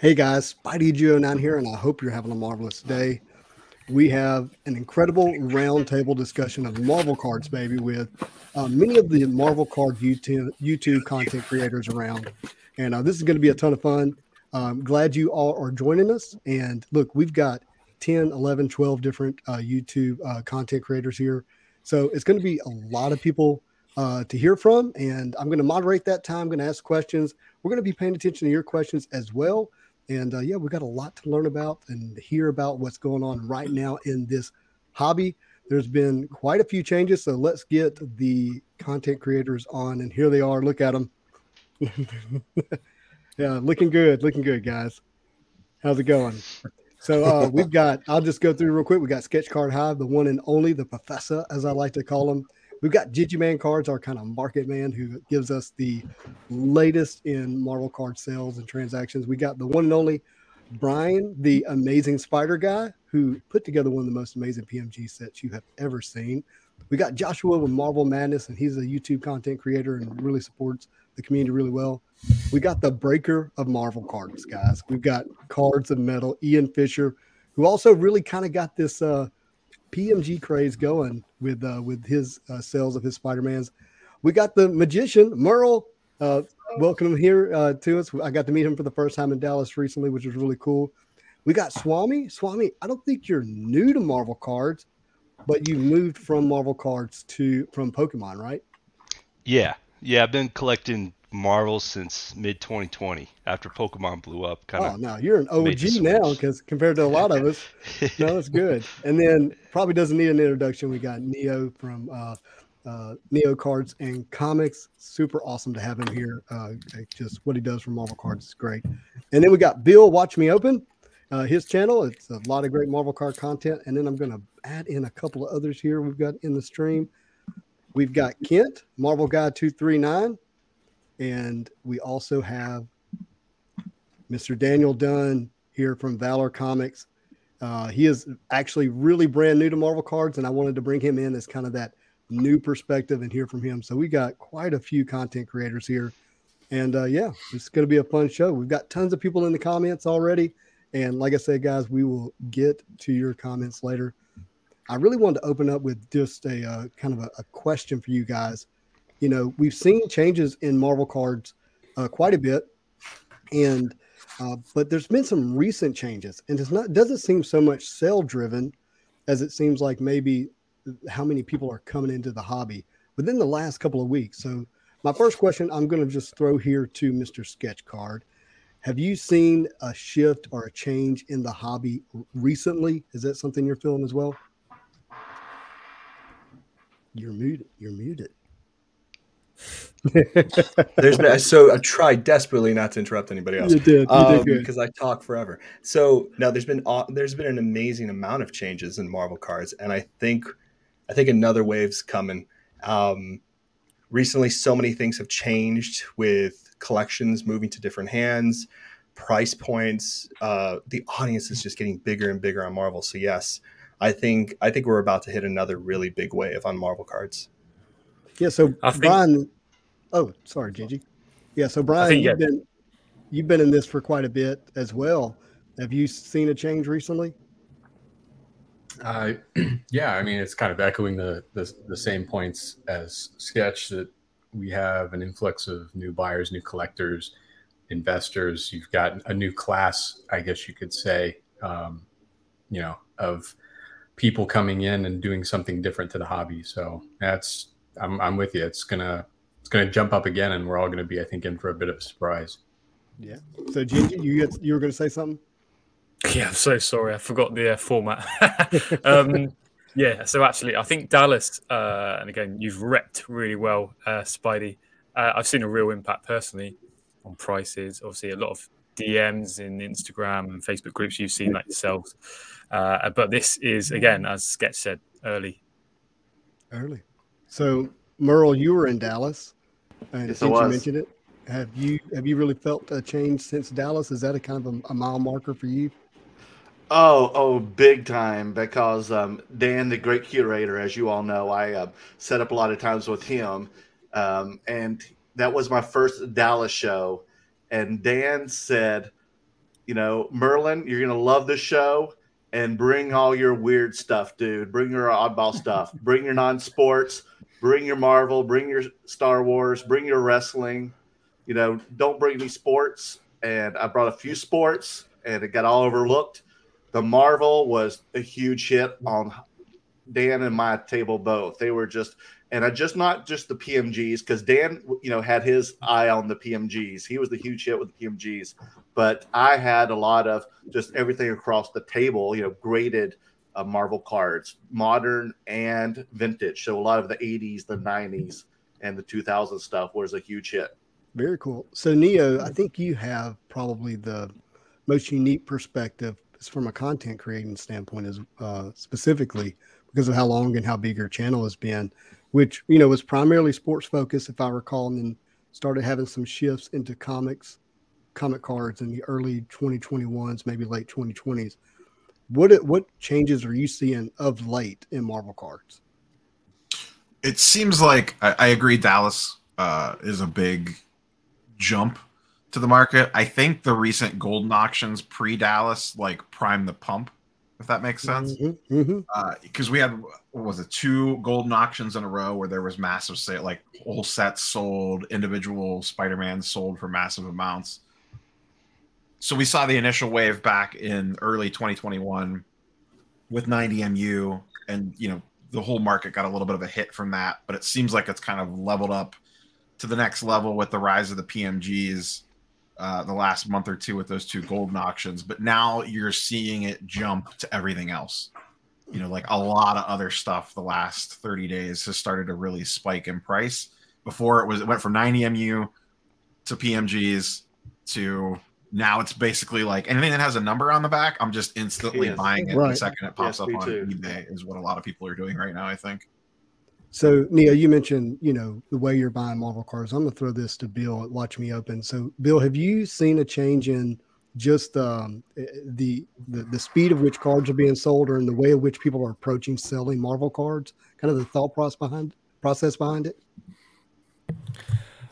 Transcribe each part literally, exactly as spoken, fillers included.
Hey guys, Spidey Gio nine here, and I hope you're having a marvelous day. We have an incredible roundtable discussion of Marvel cards, baby, with uh, many of the Marvel card YouTube, YouTube content creators around. And uh, this is going to be a ton of fun. I'm glad you all are joining us. And look, we've got ten, eleven, twelve different uh, YouTube uh, content creators here. So it's going to be a lot of people uh, to hear from. And I'm going to moderate that time. I'm going to ask questions. We're going to be paying attention to your questions as well. And uh, yeah, we've got a lot to learn about and hear about what's going on right now in this hobby. There's been quite a few changes, so let's get the content creators on. And here they are. Look at them. Yeah, looking good, looking good, guys. How's it going? So uh, we've got, I'll just go through real quick. We got Sketch Card Hive, the one and only, the professor, as I like to call him. We've got Gigi Man Cards, our kind of market man who gives us the latest in Marvel card sales and transactions. We got the one and only Brian, the amazing spider guy, who put together one of the most amazing P M G sets you have ever seen. We got Joshua with Marvel Madness, and he's a YouTube content creator and really supports the community really well. We got the breaker of Marvel cards, guys. We've got Cards of Metal, Ian Fisher, who also really kind of got this uh, P M G craze going with uh, with his uh, sales of his Spider-Mans. We got the magician, Merle. Uh, welcome here uh, to us. I got to meet him for the first time in Dallas recently, which was really cool. We got Swami. Swami, I don't think you're new to Marvel cards, but you moved from Marvel cards to from Pokemon, right? Yeah. Yeah, I've been collecting Marvel since mid twenty twenty after Pokemon blew up. Kind of. Oh, no, you're an O G now because compared to a lot of us. No, that's good. And then probably doesn't need an introduction. We got Neo from uh, uh, Neo Cards and Comics. Super awesome to have him here. Uh, just what he does for Marvel cards is great. And then we got Bill, Watch Me Open, uh, his channel. It's a lot of great Marvel card content. And then I'm going to add in a couple of others here we've got in the stream. We've got Kent, Marvel Guy two thirty-nine. And we also have Mister Daniel Dunn here from Valor Comics. Uh, he is actually really brand new to Marvel cards, and I wanted to bring him in as kind of that new perspective and hear from him. So we got quite a few content creators here. And, uh, yeah, it's going to be a fun show. We've got tons of people in the comments already. And like I said, guys, we will get to your comments later. I really wanted to open up with just a uh, kind of a, a question for you guys. You know, we've seen changes in Marvel cards uh, quite a bit, and uh, but there's been some recent changes, and it's not doesn't seem so much sale driven as it seems like maybe how many people are coming into the hobby within the last couple of weeks. So my first question I'm going to just throw here to Mister Sketch Card. Have you seen a shift or a change in the hobby recently? Is that something you're feeling as well? You're muted. You're muted. There's no, so I tried desperately not to interrupt anybody else. You did, you um, did because I talk forever. So now there's been uh, there's been an amazing amount of changes in Marvel cards, and I think I think another wave's coming. Um, recently, so many things have changed with collections moving to different hands, price points. Uh, the audience is just getting bigger and bigger on Marvel. So yes, I think I think we're about to hit another really big wave on Marvel cards. Yeah, so I Brian. Think, oh, sorry, Gigi. Yeah, so Brian, think, yeah. you've been you've been in this for quite a bit as well. Have you seen a change recently? Uh, yeah, I mean, it's kind of echoing the, the the same points as Sketch that we have an influx of new buyers, new collectors, investors. You've got a new class, I guess you could say, um, you know, of people coming in and doing something different to the hobby. So that's. I'm, I'm with you. It's gonna it's gonna jump up again, and we're all gonna be, I think, in for a bit of a surprise. Yeah. So, Gigi, you had, you were gonna say something? Yeah. I'm so sorry. I forgot the uh, format. um, yeah. So actually, I think Dallas, uh, and again, you've repped really well, uh, Spidey. Uh, I've seen a real impact personally on prices. Obviously, a lot of D Ms in Instagram and Facebook groups you've seen like yourselves. Uh, but this is again, as Sketch said, early. Early. So, Merle, you were in Dallas, and yes, since you mentioned it, have you have you really felt a change since Dallas? Is that a kind of a, a mile marker for you? Oh, oh, big time! Because um, Dan, the great curator, as you all know, I uh, set up a lot of times with him, um, and that was my first Dallas show. And Dan said, you know, Merlin, you're going to love this show. And bring all your weird stuff, dude. Bring your oddball stuff. Bring your non-sports. Bring your Marvel. Bring your Star Wars. Bring your wrestling. You know, don't bring any sports. And I brought a few sports, and it got all overlooked. The Marvel was a huge hit on Dan and my table both. They were just, and I just not just the P M Gs, because Dan, you know, had his eye on the P M Gs. He was the huge hit with the P M Gs. But I had a lot of just everything across the table, you know, graded uh, Marvel cards, modern and vintage. So a lot of the eighties, the nineties, and the two thousands stuff was a huge hit. Very cool. So, Neo, I think you have probably the most unique perspective from a content creating standpoint, is uh, specifically because of how long and how big your channel has been, which, you know, was primarily sports focused, if I recall, and then started having some shifts into comics, comic cards in the early twenty twenty-ones, maybe late twenty twenties. What what changes are you seeing of late in Marvel cards? It seems like, I, I agree, Dallas uh, is a big jump to the market. I think the recent Golden Auctions pre-Dallas, like, primed the pump, if that makes sense. Because mm-hmm, mm-hmm. uh, we had, what was it, two Golden Auctions in a row where there was massive sale, like whole sets sold, individual Spider-Man sold for massive amounts. So we saw the initial wave back in early twenty twenty-one with ninety M U, and you know the whole market got a little bit of a hit from that, but it seems like it's kind of leveled up to the next level with the rise of the P M Gs Uh, the last month or two with those two Golden Auctions, but now you're seeing it jump to everything else. You know, like a lot of other stuff the last thirty days has started to really spike in price. Before it was, it went from ninety M U to P M Gs to now it's basically like anything that has a number on the back, I'm just instantly yes. buying it right. the second it pops yes, up on too. eBay is what a lot of people are doing right now, I think. So, Neo, you mentioned, you know, the way you're buying Marvel cards. I'm going to throw this to Bill at Watch Me Open. So, Bill, have you seen a change in just um, the, the the speed of which cards are being sold, or in the way in which people are approaching selling Marvel cards? Kind of the thought process behind process behind it.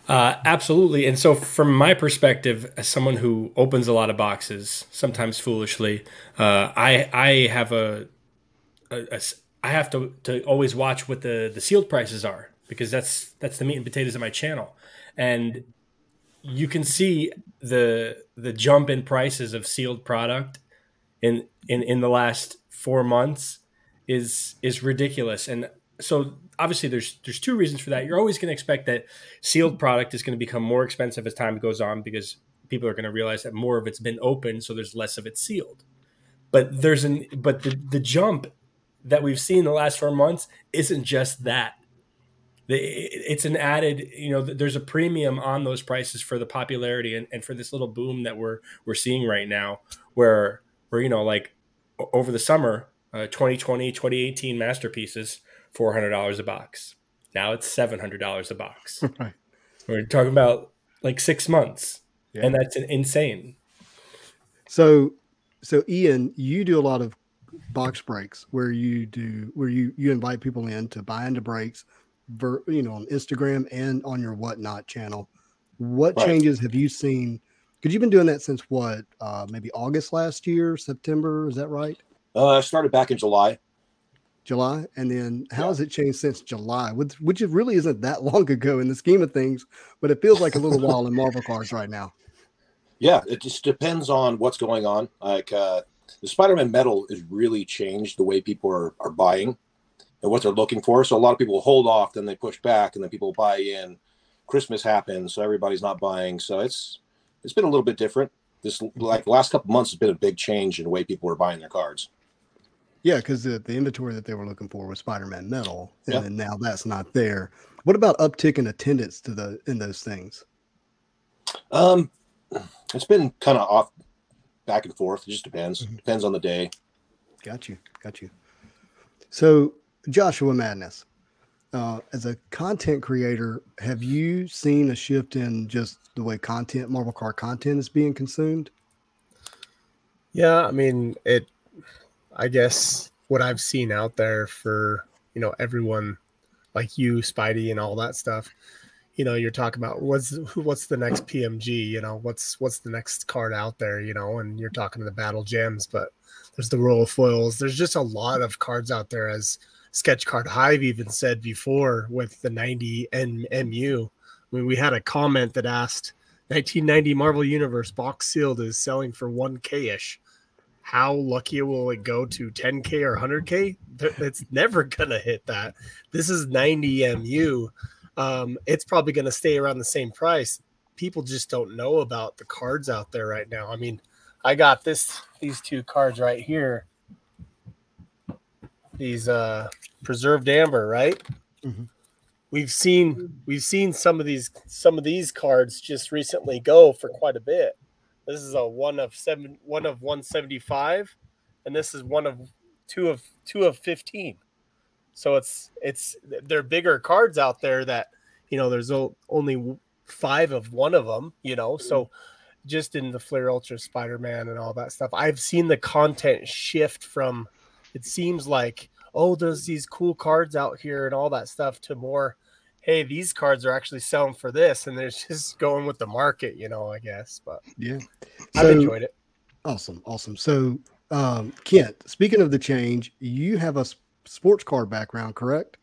Uh, absolutely. And so, from my perspective, as someone who opens a lot of boxes, sometimes foolishly, uh, I I have a, a, a I have to, to always watch what the, the sealed prices are, because that's that's the meat and potatoes of my channel. And you can see the the jump in prices of sealed product in in, in the last four months is is ridiculous. And so obviously there's there's two reasons for that. You're always going to expect that sealed product is going to become more expensive as time goes on, because people are going to realize that more of it's been opened, so there's less of it sealed. But there's an but the, the jump that we've seen the last four months isn't just that. It's an added, you know, there's a premium on those prices for the popularity and, and for this little boom that we're we're seeing right now, where where you know, like over the summer, uh, twenty twenty, twenty eighteen masterpieces, four hundred dollars a box. Now it's seven hundred dollars a box. Right. We're talking about like six months, yeah. and that's insane. So, so Ian, you do a lot of box breaks where you do where you you invite people in to buy into breaks, you know, on Instagram and on your Whatnot channel. What right. changes have you seen? Because you've been doing that since what, uh maybe August last year, September, is that right? uh I started back in July July and then how yeah. has it changed since July, which, which it really isn't that long ago in the scheme of things, but it feels like a little while in Marvel cards right now. Yeah, it just depends on what's going on. Like uh the Spider-Man metal has really changed the way people are, are buying and what they're looking for. So a lot of people hold off, then they push back, and then people buy in. Christmas happens, so everybody's not buying. So it's it's been a little bit different. This like last couple months has been a big change in the way people are buying their cards. Yeah, because the, the inventory that they were looking for was Spider-Man metal, and yeah. then now that's not there. What about uptick in attendance to the in those things? Um, it's been kind of off. Back and forth. It just depends. Mm-hmm. Depends on the day. Got you. Got you. So, Joshua Madness, uh, as a content creator, have you seen a shift in just the way content, Marvel card content, is being consumed? Yeah, I mean, it. I guess what I've seen out there for, you know, everyone like you, Spidey, and all that stuff, you know, you're talking about what's what's the next P M G, you know, what's what's the next card out there, you know, and you're talking to the Battle Gems, but there's the Royal Foils. There's just a lot of cards out there, as Sketch Card Hive even said before with the ninety and M U. I mean, we had a comment that asked, nineteen ninety Marvel Universe box sealed is selling for one K-ish. How lucky will it go to ten K or one hundred K? It's never going to hit that. This is ninety M U. Um, it's probably going to stay around the same price. People just don't know about the cards out there right now. I mean, I got this, these two cards right here. These uh, Preserved Amber, right? Mm-hmm. We've seen we've seen some of these some of these cards just recently go for quite a bit. This is a one of seven, one of one seventy-five, and this is one of two of two of fifteen. So it's it's there are bigger cards out there that, you know, there's only five of one of them, you know. So just in the Flair Ultra Spider-Man and all that stuff, I've seen the content shift from, it seems like, oh, there's these cool cards out here and all that stuff, to more, hey, these cards are actually selling for this, and they're just going with the market, you know, I guess. But yeah, I've so, enjoyed it. Awesome, awesome. So, um, Kent, speaking of the change, you have a sports card background, correct?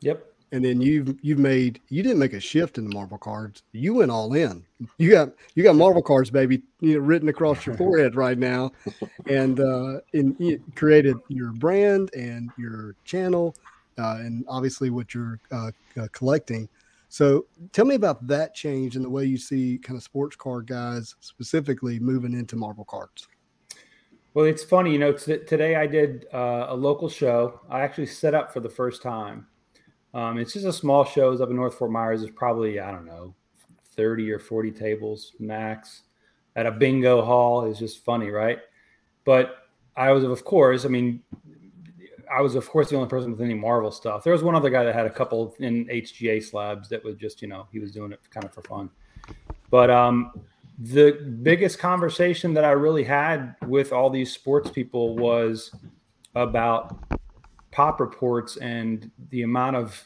Yep. And then you've you've made you didn't make a shift in the Marvel cards. You went all in. You got you got Marvel cards, baby, you know, written across your forehead right now, and uh, and you created your brand and your channel, uh, and obviously what you're uh, uh, collecting. So tell me about that change and the way you see kind of sports card guys specifically moving into Marvel cards. Well, it's funny, you know. T- today I did uh, a local show. I actually set up for the first time. Um, it's just a small show. It's up in North Fort Myers. There's probably, I don't know, thirty or forty tables max at a bingo hall. It's just funny, right? But I was, of course, I mean, I was, of course, the only person with any Marvel stuff. There was one other guy that had a couple in H G A slabs that was just, you know, he was doing it kind of for fun. But um, the biggest conversation that I really had with all these sports people was about pop reports and the amount of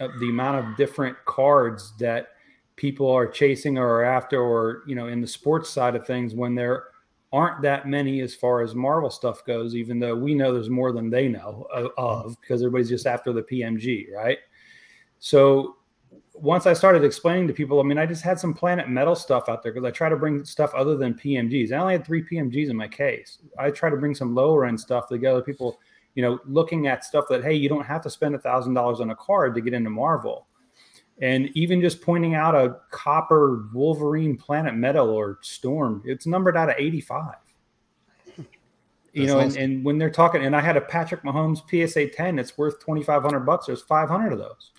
uh, the amount of different cards that people are chasing or are after, or, you know, in the sports side of things, when there aren't that many as far as Marvel stuff goes, even though we know there's more than they know of, of because everybody's just after the P M G, right? So once I started explaining to people, I mean, I just had some Planet Metal stuff out there because I try to bring stuff other than P M Gs. I only had three P M Gs in my case. I try to bring some lower end stuff to get other people, you know, looking at stuff that, hey, you don't have to spend a thousand dollars on a card to get into Marvel. And even just pointing out a copper Wolverine Planet Metal or Storm, it's numbered out of eighty-five. You know, awesome. and, and when they're talking, and I had a Patrick Mahomes P S A ten, it's worth twenty-five hundred bucks. There's five hundred of those.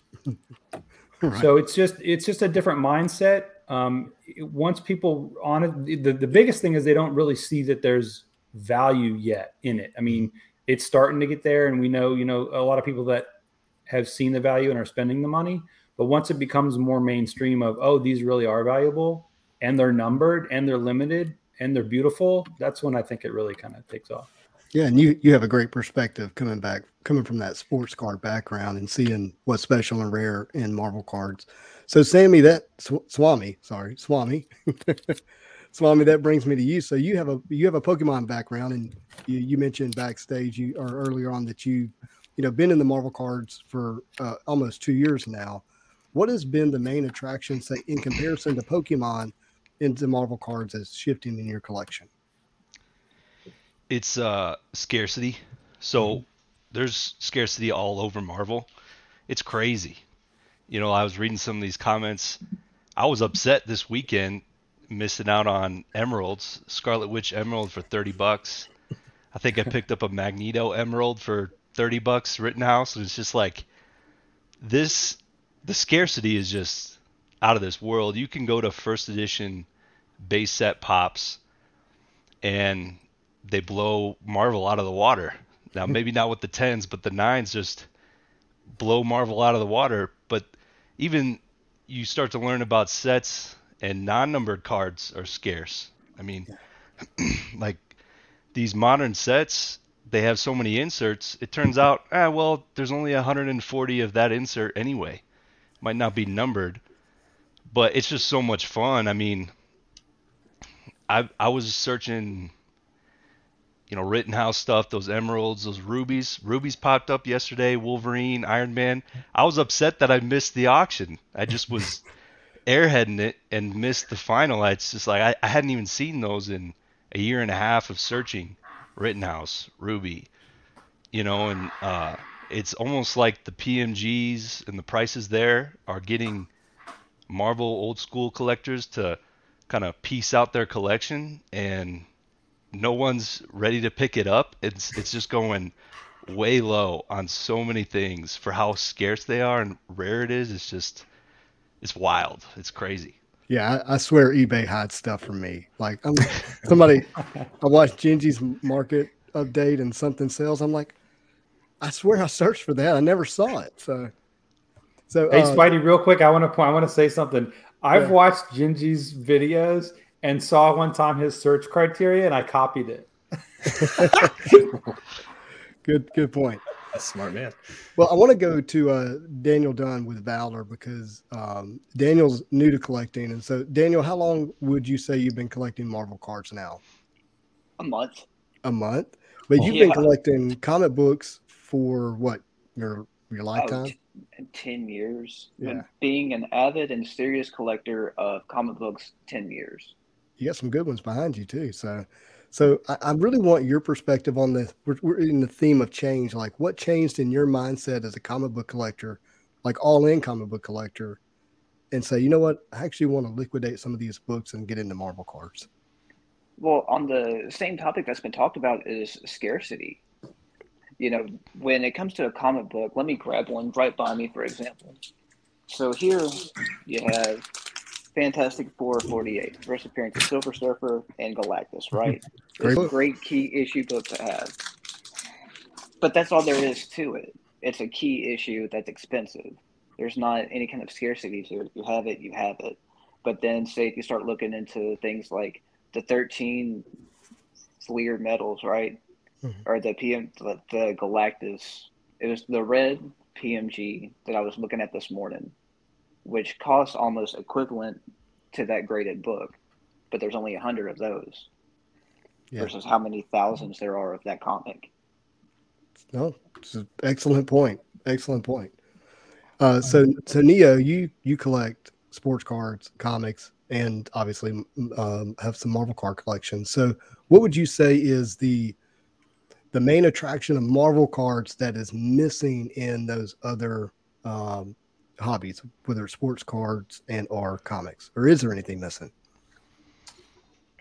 Right. So it's just, it's just a different mindset. Um, it, once people on it, the, the biggest thing is they don't really see that there's value yet in it. I mean, it's starting to get there, and we know, you know, a lot of people that have seen the value and are spending the money. But once it becomes more mainstream of, oh, these really are valuable, and they're numbered, and they're limited, and they're beautiful, that's when I think it really kind of takes off. Yeah, and you you have a great perspective coming back, coming from that sports card background and seeing what's special and rare in Marvel cards. So, Sammy, that sw- Swami, sorry, Swami. Swami, that brings me to you. So you have a you have a Pokemon background, and you, you mentioned backstage you or earlier on that you, you know, been in the Marvel cards for uh, almost two years now. What has been the main attraction, say, in comparison to Pokemon, into Marvel cards as shifting in your collection? It's uh, scarcity. So mm-hmm. There's scarcity all over Marvel. It's crazy. You know, I was reading some of these comments. I was upset this weekend. Missing out on emeralds, Scarlet Witch emerald for thirty bucks. I think I picked up a Magneto emerald for thirty bucks, Rittenhouse, and it's just like this. The scarcity is just out of this world. You can go to first edition base set pops, and they blow Marvel out of the water. Now maybe not with the tens, but the nines just blow Marvel out of the water. But even you start to learn about sets. And non-numbered cards are scarce. I mean, yeah. Like these modern sets, they have so many inserts. It turns out, ah, well, there's only one hundred forty of that insert anyway. Might not be numbered. But it's just so much fun. I mean, I I was searching, you know, Rittenhouse stuff, those emeralds, those rubies. Rubies popped up yesterday, Wolverine, Iron Man. I was upset that I missed the auction. I just was airheading it and missed the final. It's just like I, I hadn't even seen those in a year and a half of searching Rittenhouse, Ruby, you know, and uh, it's almost like the P M Gs and the prices there are getting Marvel old school collectors to kind of piece out their collection, and no one's ready to pick it up. It's it's just going way low on so many things for how scarce they are and rare it is. It's just, it's wild. It's crazy. Yeah, I, I swear eBay hides stuff from me. Like, I'm, somebody, I watched Gingy's market update and something sells. I'm like, I swear I searched for that. I never saw it. So, so hey, uh, Spidey, real quick, I want to I want to say something. I've yeah. watched Gingy's videos and saw one time his search criteria, and I copied it. Good, good point. That's a smart man. Well, I want to go to uh, Daniel Dunn with Valor, because um, Daniel's new to collecting. And so, Daniel, how long would you say you've been collecting Marvel cards now? A month. A month? But oh, you've yeah. been collecting comic books for what, your your lifetime? Oh, ten years. Yeah. And being an avid and serious collector of comic books, ten years. You got some good ones behind you, too. So... So I, I really want your perspective on this. We're, we're in the theme of change. Like, what changed in your mindset as a comic book collector, like all-in comic book collector, and say, you know what, I actually want to liquidate some of these books and get into Marvel cards? Well, on the same topic that's been talked about is scarcity. You know, when it comes to a comic book, let me grab one right by me, for example. So here you have Fantastic Four forty-eight, first appearance of Silver Surfer and Galactus, right? It's a great key issue book to have. But that's all there is to it. It's a key issue that's expensive. There's not any kind of scarcity to it. You have it, you have it. But then, say, if you start looking into things like the thirteen Fleer medals, right? Mm-hmm. Or the P M, the, the Galactus. It was the red P M G that I was looking at this morning, which costs almost equivalent to that graded book, but there's only a hundred of those yeah. versus how many thousands there are of that comic. No, it's an excellent point. Excellent point. Uh, so, so Neo, you, you collect sports cards, comics, and obviously um, have some Marvel card collections. So what would you say is the, the main attraction of Marvel cards that is missing in those other um, hobbies, whether sports cards and or comics, or is there anything missing?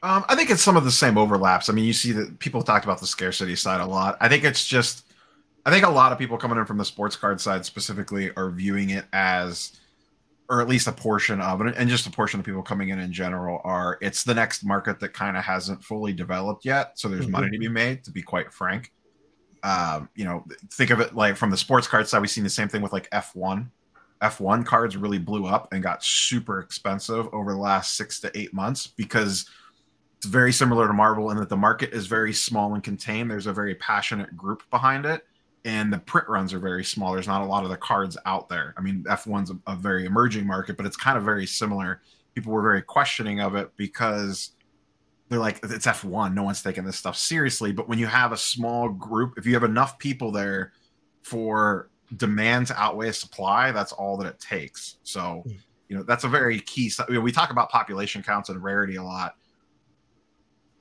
Um, I think it's some of the same overlaps. I mean, you see that people talked about the scarcity side a lot. I think it's just, I think a lot of people coming in from the sports card side specifically are viewing it as, or at least a portion of it, and just a portion of people coming in in general are, it's the next market that kind of hasn't fully developed yet. So there's mm-hmm. money to be made, to be quite frank. Um, you know, think of it like from the sports card side, we've seen the same thing with like F one. F one cards really blew up and got super expensive over the last six to eight months because it's very similar to Marvel in that the market is very small and contained. There's a very passionate group behind it, and the print runs are very small. There's not a lot of the cards out there. I mean, F one's a, a very emerging market, but it's kind of very similar. People were very questioning of it because they're like, it's F one. No one's taking this stuff seriously. But when you have a small group, if you have enough people there for demand to outweigh supply, that's all that it takes. So, you know, that's a very key. You know, we talk about population counts and rarity a lot,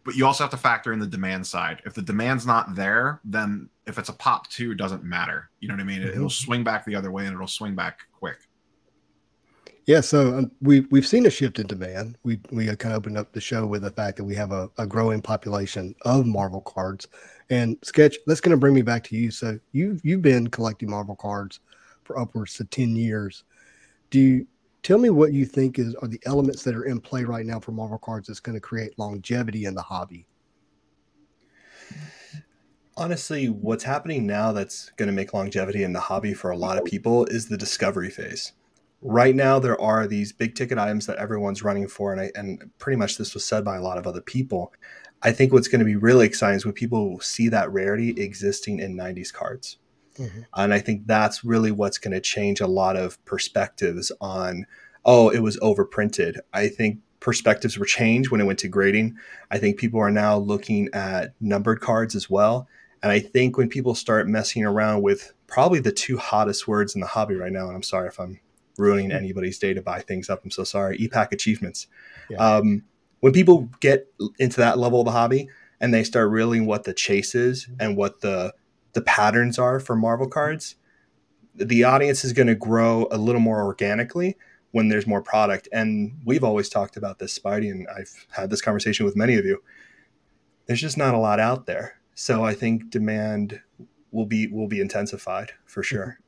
but you also have to factor in the demand side. If the demand's not there, then if it's a pop two, it doesn't matter. You know what I mean? It, it'll swing back the other way, and it'll swing back quick. Yeah. So um, we, we've seen a shift in demand. We, we kind of opened up the show with the fact that we have a, a growing population of Marvel cards. And Sketch, that's going to bring me back to you. So you've, you've been collecting Marvel cards for upwards to ten years. Do you tell me what you think is are the elements that are in play right now for Marvel cards that's going to create longevity in the hobby? Honestly, what's happening now that's going to make longevity in the hobby for a lot of people is the discovery phase. Right now, there are these big ticket items that everyone's running for, and I, and pretty much this was said by a lot of other people. I think what's going to be really exciting is when people see that rarity existing in nineties cards. Mm-hmm. And I think that's really what's going to change a lot of perspectives on oh, it was overprinted. I think perspectives were changed when it went to grading. I think people are now looking at numbered cards as well. And I think when people start messing around with probably the two hottest words in the hobby right now, and I'm sorry if I'm ruining anybody's day to buy things up, I'm so sorry, E PAC achievements. Yeah. Um, when people get into that level of the hobby and they start realizing what the chase is and what the the patterns are for Marvel cards, the audience is going to grow a little more organically when there's more product. And we've always talked about this, Spidey, and I've had this conversation with many of you. There's just not a lot out there. So I think demand will be will be intensified for sure.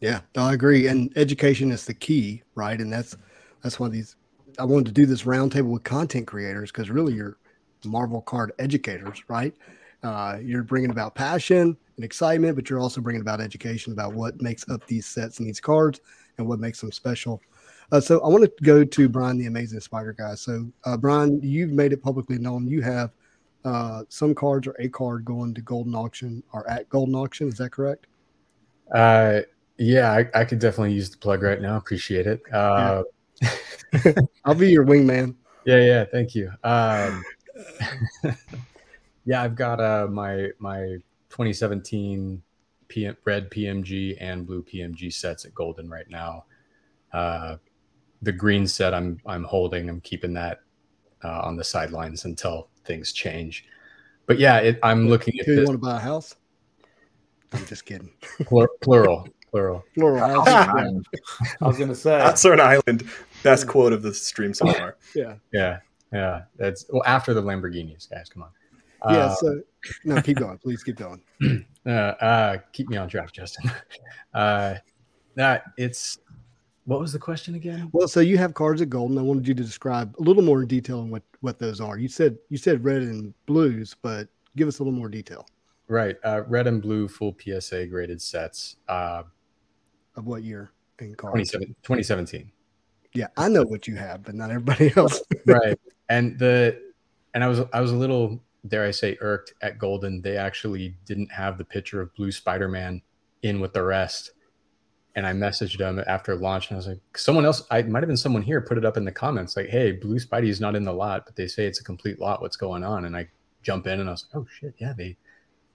Yeah, no, I agree. And education is the key, right? And that's that's why these I wanted to do this roundtable with content creators, because really you're Marvel card educators, right? Uh, you're bringing about passion and excitement, but you're also bringing about education about what makes up these sets and these cards and what makes them special. Uh, so I want to go to Brian, the Amazing Spider Guy. So uh, Brian, you've made it publicly known you have uh, some cards or a card going to Golden Auction or at Golden Auction. Is that correct? Uh, yeah, I, I could definitely use the plug right now. Appreciate it. Uh, yeah. I'll be your wingman. Yeah, yeah. Thank you. Um, yeah, I've got uh, my my twenty seventeen P M, red P M G and blue P M G sets at Golden right now. Uh, the green set I'm I'm holding. I'm keeping that uh, on the sidelines until things change. But yeah, it, I'm looking at. Do you this. want to buy a house? I'm just kidding. Plur- plural, plural, plural. I was gonna say that's an island. Best quote of the stream so far. Yeah, yeah, yeah. That's well after the Lamborghinis, guys. Come on. Yeah, so no, keep going. Please keep going. Uh, uh, keep me on track, Justin. Uh, nah, it's what was the question again? Well, so you have cards at Golden. I wanted you to describe a little more in detail on what, what those are. You said you said red and blues, but give us a little more detail. Right, uh, red and blue full P S A graded sets. Uh, of what year? In cards? twenty seventeen Yeah, I know what you have, but not everybody else. Right, and the and I was I was a little. Dare I say, irked at Golden. They actually didn't have the picture of Blue Spider-Man in with the rest. And I messaged them after launch, and I was like, someone else, I might have been someone here, put it up in the comments, like, hey, Blue Spidey is not in the lot, but they say it's a complete lot. What's going on? And I jump in, and I was like, oh, shit, yeah, they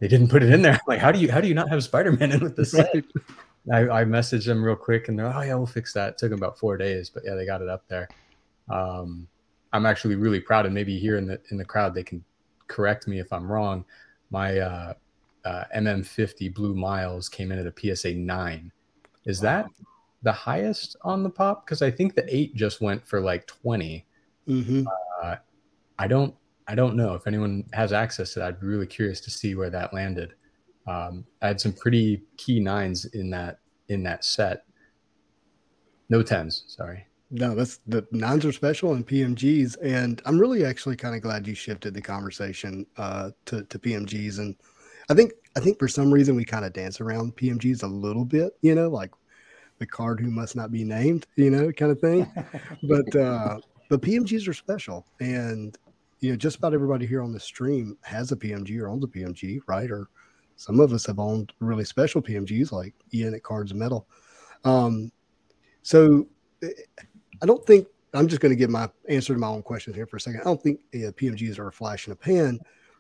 they didn't put it in there. Like, how do you how do you not have Spider-Man in with the set? I, I messaged them real quick, and they're like, oh, yeah, we'll fix that. It took them about four days, but, yeah, they got it up there. Um, I'm actually really proud, and maybe here in the in the crowd they can correct me if I'm wrong. My uh, uh, M M fifty Blue Miles came in at a P S A nine. Is that the highest on the pop? Because I think the eight just went for like twenty. Mm-hmm. Uh, I don't. I don't know if anyone has access to that. I'd be really curious to see where that landed. Um, I had some pretty key nines in that in that set. No tens. Sorry. No, that's the nines are special and P M Gs, and I'm really actually kind of glad you shifted the conversation uh, to to P M Gs, and I think I think for some reason we kind of dance around P M Gs a little bit, you know, like the card who must not be named, you know, kind of thing. But uh, but P M Gs are special, and you know, just about everybody here on the stream has a P M G or owns a P M G, right? Or some of us have owned really special P M Gs, like Ian at Cards of Metal. Um, so. It, I don't think I'm just going to give my answer to my own questions here for a second. I don't think yeah, P M Gs are a flash in a pan,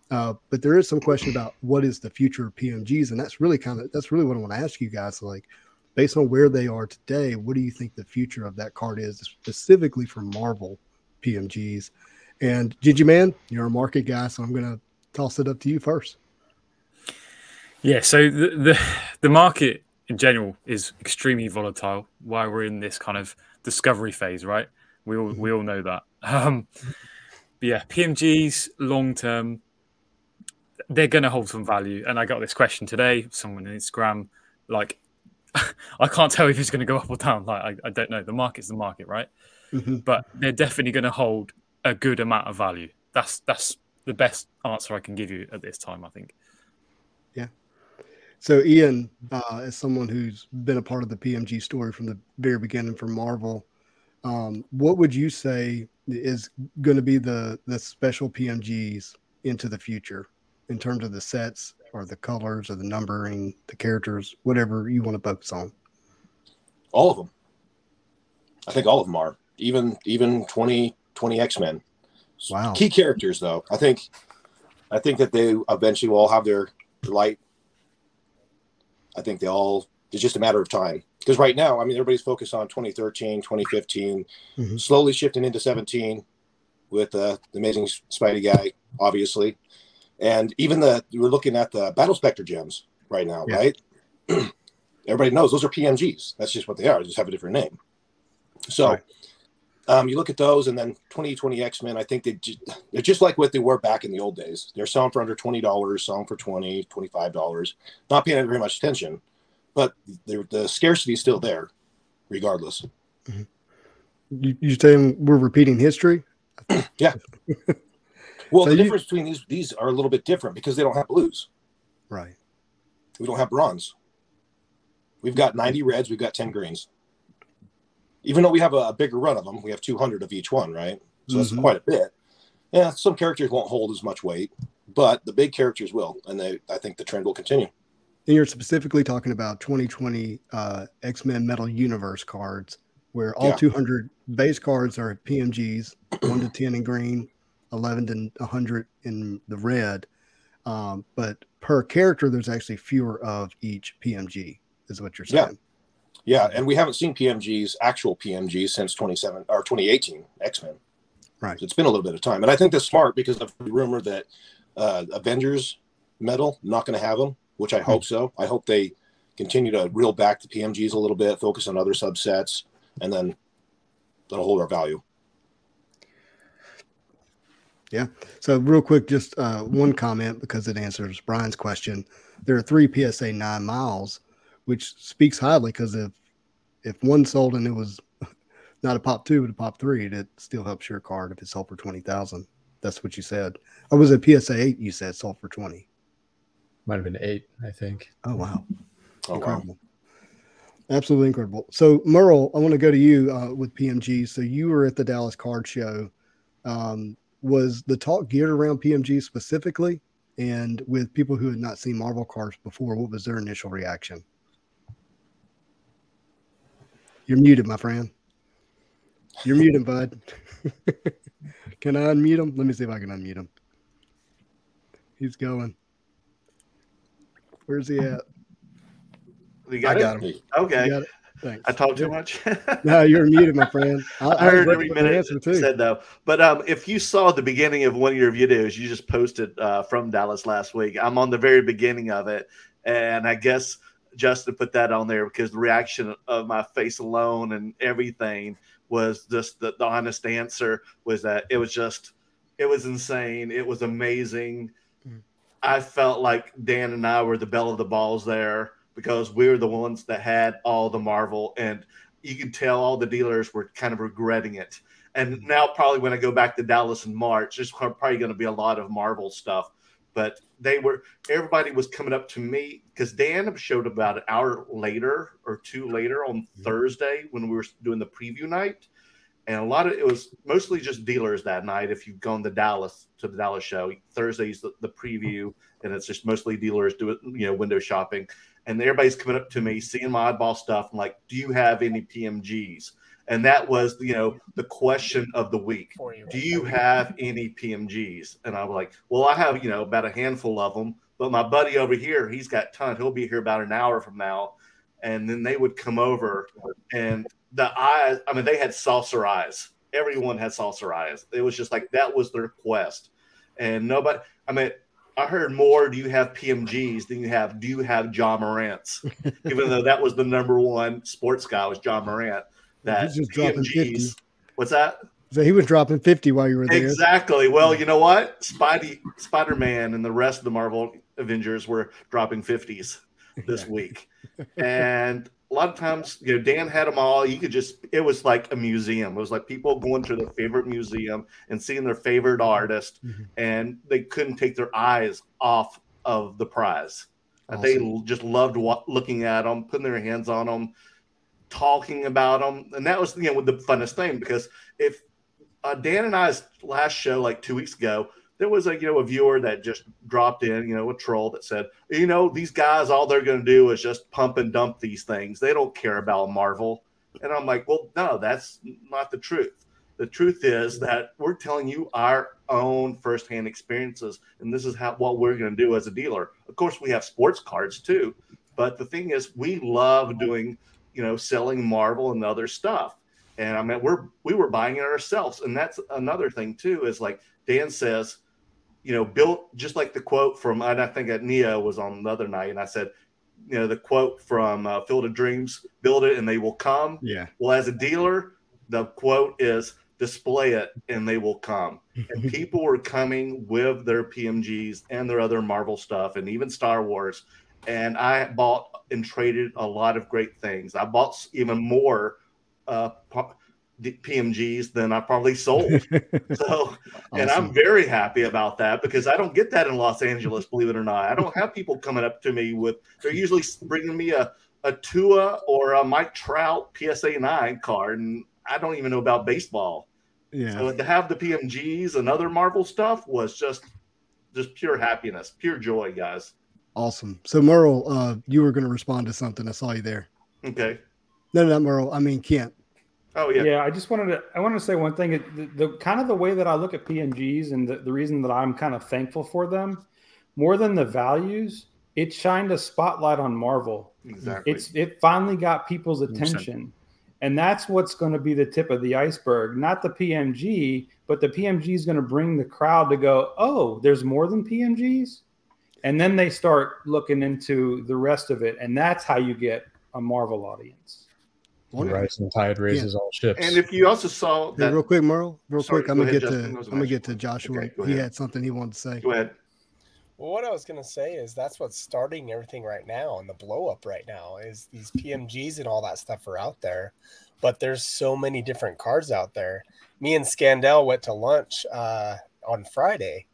uh, but there is some question about what is the future of P M Gs, and that's really kind of that's really what I want to ask you guys. Like, based on where they are today, what do you think the future of that card is specifically for Marvel P M Gs? And Gigi Man, you're a market guy, so I'm going to toss it up to you first. Yeah, so the the, the market in general is extremely volatile. While we're in this kind of discovery phase, right? We all we all know that. Um, but yeah, P M Gs long term, they're going to hold some value. And I got this question today, someone on Instagram, like, I can't tell if it's going to go up or down. Like, I, I don't know. The market's the market, right? Mm-hmm. But they're definitely going to hold a good amount of value. That's that's the best answer I can give you at this time, I think. Yeah. So Ian, uh, as someone who's been a part of the P M G story from the very beginning for Marvel, um, what would you say is going to be the, the special P M Gs into the future in terms of the sets or the colors or the numbering, the characters, whatever you want to focus on? All of them. I think all of them are. Even even twenty, twenty X-Men. Wow. Key characters, though. I think I think that they eventually will all have their light. I think they all, it's just a matter of time. Because right now, I mean, everybody's focused on twenty thirteen, twenty fifteen, mm-hmm. slowly shifting into seventeen with uh, the amazing Spidey guy, obviously. And even the, we're looking at the Battle Spectre gems right now, yeah. right? Everybody knows those are P M Gs. That's just what they are. They just have a different name. So right. um, you look at those, and then twenty twenty X-Men, I think they, they're just like what they were back in the old days. They're selling for under twenty dollars, selling for twenty dollars, twenty-five dollars, not paying very much attention. But the, the scarcity is still there, regardless. Mm-hmm. You, you're saying we're repeating history? Yeah. Well, so the you... difference between these these are a little bit different because they don't have blues. Right. We don't have bronze. We've got ninety reds. We've got ten greens. Even though we have a, a bigger run of them, we have two hundred of each one, right? So mm-hmm. that's quite a bit. Yeah, some characters won't hold as much weight, but the big characters will, and they, I think the trend will continue. And you're specifically talking about twenty twenty uh, X-Men Metal Universe cards, where all yeah. two hundred base cards are P M Gs, one to ten in green, eleven to one hundred in the red. Um, but per character, there's actually fewer of each P M G, is what you're saying. Yeah, yeah. And we haven't seen P M Gs, actual P M Gs, since twenty-seven or twenty eighteen X-Men. Right. So it's been a little bit of time. And I think that's smart because I've heard rumor that uh, Avengers Metal, not going to have them. Which I hope so. I hope they continue to reel back the P M Gs a little bit, focus on other subsets, and then that'll hold our value. Yeah. So real quick, just uh, one comment because it answers Brian's question. There are three P S A nine miles, which speaks highly because if if one sold and it was not a pop two but a pop three, it still helps your card if it sold for twenty thousand. That's what you said. Or was it P S A eight you said sold for twenty? Might have been eight, I think. Oh, wow. Oh, incredible. Wow. Absolutely incredible. So, Merle, I want to go to you uh, with P M G. So you were at the Dallas Card Show. Um, was the talk geared around P M G specifically? And with people who had not seen Marvel cards before, what was their initial reaction? You're muted, my friend. You're muted, bud. Can I unmute him? Let me see if I can unmute him. He's going. Where's he at? We got I got him. Okay. Got Thanks. I talk too much. No, you're muted, my friend. I, I, I heard every minute you said though. But um, if you saw the beginning of one of your videos, you just posted uh, from Dallas last week. I'm on the very beginning of it, and I guess Justin put that on there because the reaction of my face alone and everything was just the, the honest answer was that it was just it was insane. It was amazing. I felt like Dan and I were the belle of the balls there because we were the ones that had all the Marvel, and you could tell all the dealers were kind of regretting it. And now probably when I go back to Dallas in March, there's probably going to be a lot of Marvel stuff, but they were, everybody was coming up to me because Dan showed about an hour later or two later on mm-hmm. Thursday when we were doing the preview night. And a lot of it was mostly just dealers that night. If you've gone to Dallas to the Dallas show, Thursday's the, the preview, and it's just mostly dealers doing, you know, window shopping. And everybody's coming up to me, seeing my oddball stuff. I'm like, do you have any P M Gs? And that was, you know, the question of the week. Do you have any P M Gs? And I'm like, well, I have, you know, about a handful of them. But my buddy over here, he's got tons. He'll be here about an hour from now. And then they would come over and the eyes, I mean, they had saucer eyes. Everyone had saucer eyes. It was just like that was their quest. And nobody, I mean, I heard more, do you have P M Gs than you have, do you have John Morant's? Even though that was the number one sports guy was John Morant. That just P M Gs, what's that? So he was dropping fifty while you were there. Exactly. Well, you know what? Spidey, Spider-Man and the rest of the Marvel Avengers were dropping fifties this week. And a lot of times, you know, Dan had them all. You could just, it was like a museum. It was like people going to their favorite museum and seeing their favorite artist, mm-hmm. and they couldn't take their eyes off of the prize. Awesome. They just loved wa- looking at them, putting their hands on them, talking about them. And that was, you know, the funnest thing because if uh, Dan and I's last show, like two weeks ago, there was a, you know, a viewer that just dropped in, you know, a troll that said, you know, these guys, all they're going to do is just pump and dump these things. They don't care about Marvel. And I'm like, well, no, that's not the truth. The truth is that we're telling you our own firsthand experiences, and this is how what we're going to do as a dealer. Of course, we have sports cards too, but the thing is, we love doing, you know, selling Marvel and other stuff. And I mean, we're we were buying it ourselves, and that's another thing too. Is like Dan says, you know, Bill, just like the quote from, and I think that Neo was on the other night, and I said, you know, the quote from uh, Field of Dreams: "Build it, and they will come." Yeah. Well, as a dealer, the quote is, display it and they will come. And people were coming with their P M Gs and their other Marvel stuff and even Star Wars. And I bought and traded a lot of great things. I bought even more uh, P M Gs than I probably sold. So, and awesome. I'm very happy about that because I don't get that in Los Angeles, believe it or not. I don't have people coming up to me with, they're usually bringing me a, a Tua or a Mike Trout P S A nine card. And I don't even know about baseball. Yeah. So to have the P M Gs and other Marvel stuff was just, just pure happiness, pure joy, guys. Awesome. So Merle, uh, you were going to respond to something. I saw you there. Okay. No, no, not Merle. I mean Kent. Oh yeah. Yeah. I just wanted to. I wanted to say one thing. The, the kind of the way that I look at P M Gs and the, the reason that I'm kind of thankful for them, more than the values, it shined a spotlight on Marvel. Exactly. It's it finally got people's attention. one hundred percent. And that's what's going to be the tip of the iceberg, not the P M G, but the P M G is going to bring the crowd to go, oh, there's more than P M Gs. And then they start looking into the rest of it. And that's how you get a Marvel audience. The rising tide raises yeah. all ships. And if you also saw that. Hey, real quick, Merle, real Sorry, quick, I'm going to get to I'm going to get to Joshua. Okay, he had something he wanted to say. Go ahead. Well, what I was going to say is that's what's starting everything right now, and the blow up right now is these P M Gs and all that stuff are out there, but there's so many different cards out there. Me and Scandell went to lunch uh, on Friday,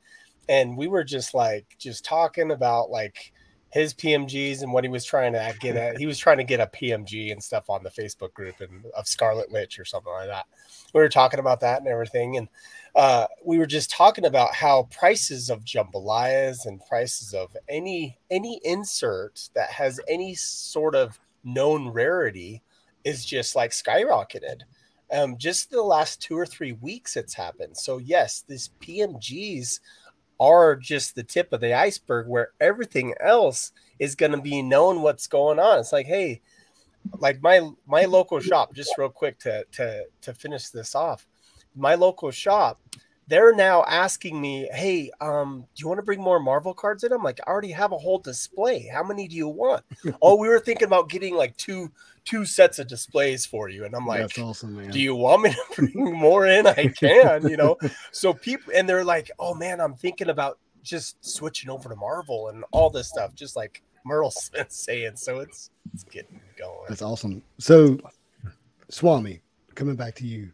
and we were just like just talking about like his P M Gs and what he was trying to get at. He was trying to get a P M G and stuff on the Facebook group and of Scarlet Witch or something like that. We were talking about that and everything. And uh, we were just talking about how prices of jambalayas and prices of any, any insert that has any sort of known rarity is just like skyrocketed. Um, just the last two or three weeks it's happened. So yes, these P M Gs are just the tip of the iceberg where everything else is going to be known what's going on. It's like, hey, like my, my local shop, just real quick to, to, to finish this off, my local shop, they're now asking me, hey, um, do you want to bring more Marvel cards in? I'm like, I already have a whole display. How many do you want? Oh, we were thinking about getting like two, two sets of displays for you. And I'm like, that's awesome, man. Do you want me to bring more in? I can, you know? So people, and they're like, oh man, I'm thinking about just switching over to Marvel and all this stuff. Just like Merle Smith saying, so it's, it's getting going. That's awesome. So Swami, coming back to you.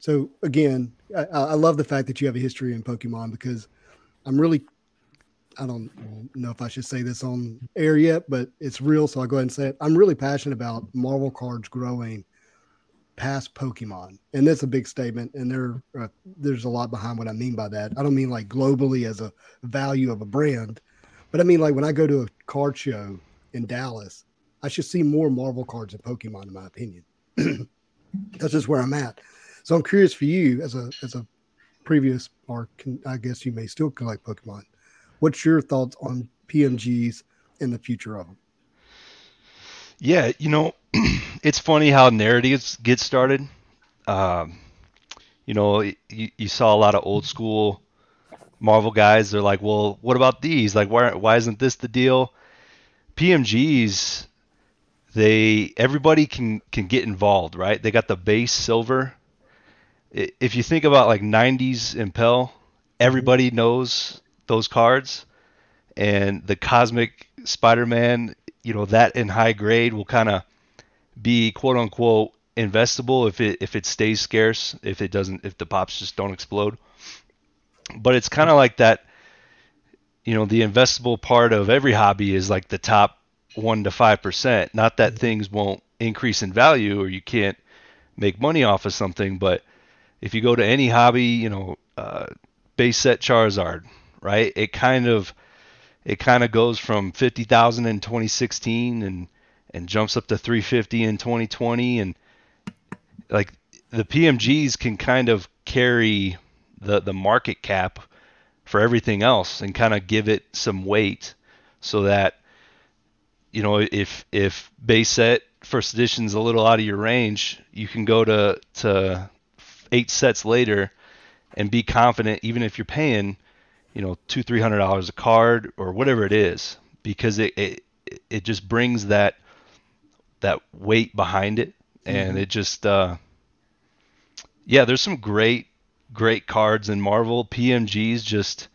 So again, I, I love the fact that you have a history in Pokemon because I'm really, I don't know if I should say this on air yet, but it's real. So I'll go ahead and say it. I'm really passionate about Marvel cards growing past Pokemon. And that's a big statement. And there, uh, there's a lot behind what I mean by that. I don't mean like globally as a value of a brand, but I mean like when I go to a card show in Dallas, I should see more Marvel cards than Pokemon, in my opinion. That's just where I'm at. So I'm curious for you as a as a previous, or can, I guess you may still collect Pokemon. What's your thoughts on P M Gs and the future of them? Yeah, you know, it's funny how narratives get started. Um, you know, you, you saw a lot of old school Marvel guys. They're like, well, what about these? Like, why why isn't this the deal? P M Gs, they everybody can can get involved, right? They got the base silver. If you think about like nineties Impel, everybody knows those cards, and the Cosmic Spider-Man, you know, that in high grade will kind of be quote unquote investable if it if it stays scarce, if it doesn't, if the pops just don't explode. But it's kind of like that, you know, the investable part of every hobby is like the top one to five percent. Not that things won't increase in value or you can't make money off of something, but if you go to any hobby, you know, uh, base set Charizard, right? It kind of, it kind of goes from fifty thousand in twenty sixteen and and jumps up to three fifty in twenty twenty, and like the P M Gs can kind of carry the the market cap for everything else and kind of give it some weight, so that, you know, if if base set first edition's a little out of your range, you can go to to eight sets later and be confident, even if you're paying, you know, two three hundred dollars a card or whatever it is, because it it, it just brings that that weight behind it. And mm-hmm. it just uh yeah there's some great great cards in Marvel. P M Gs, just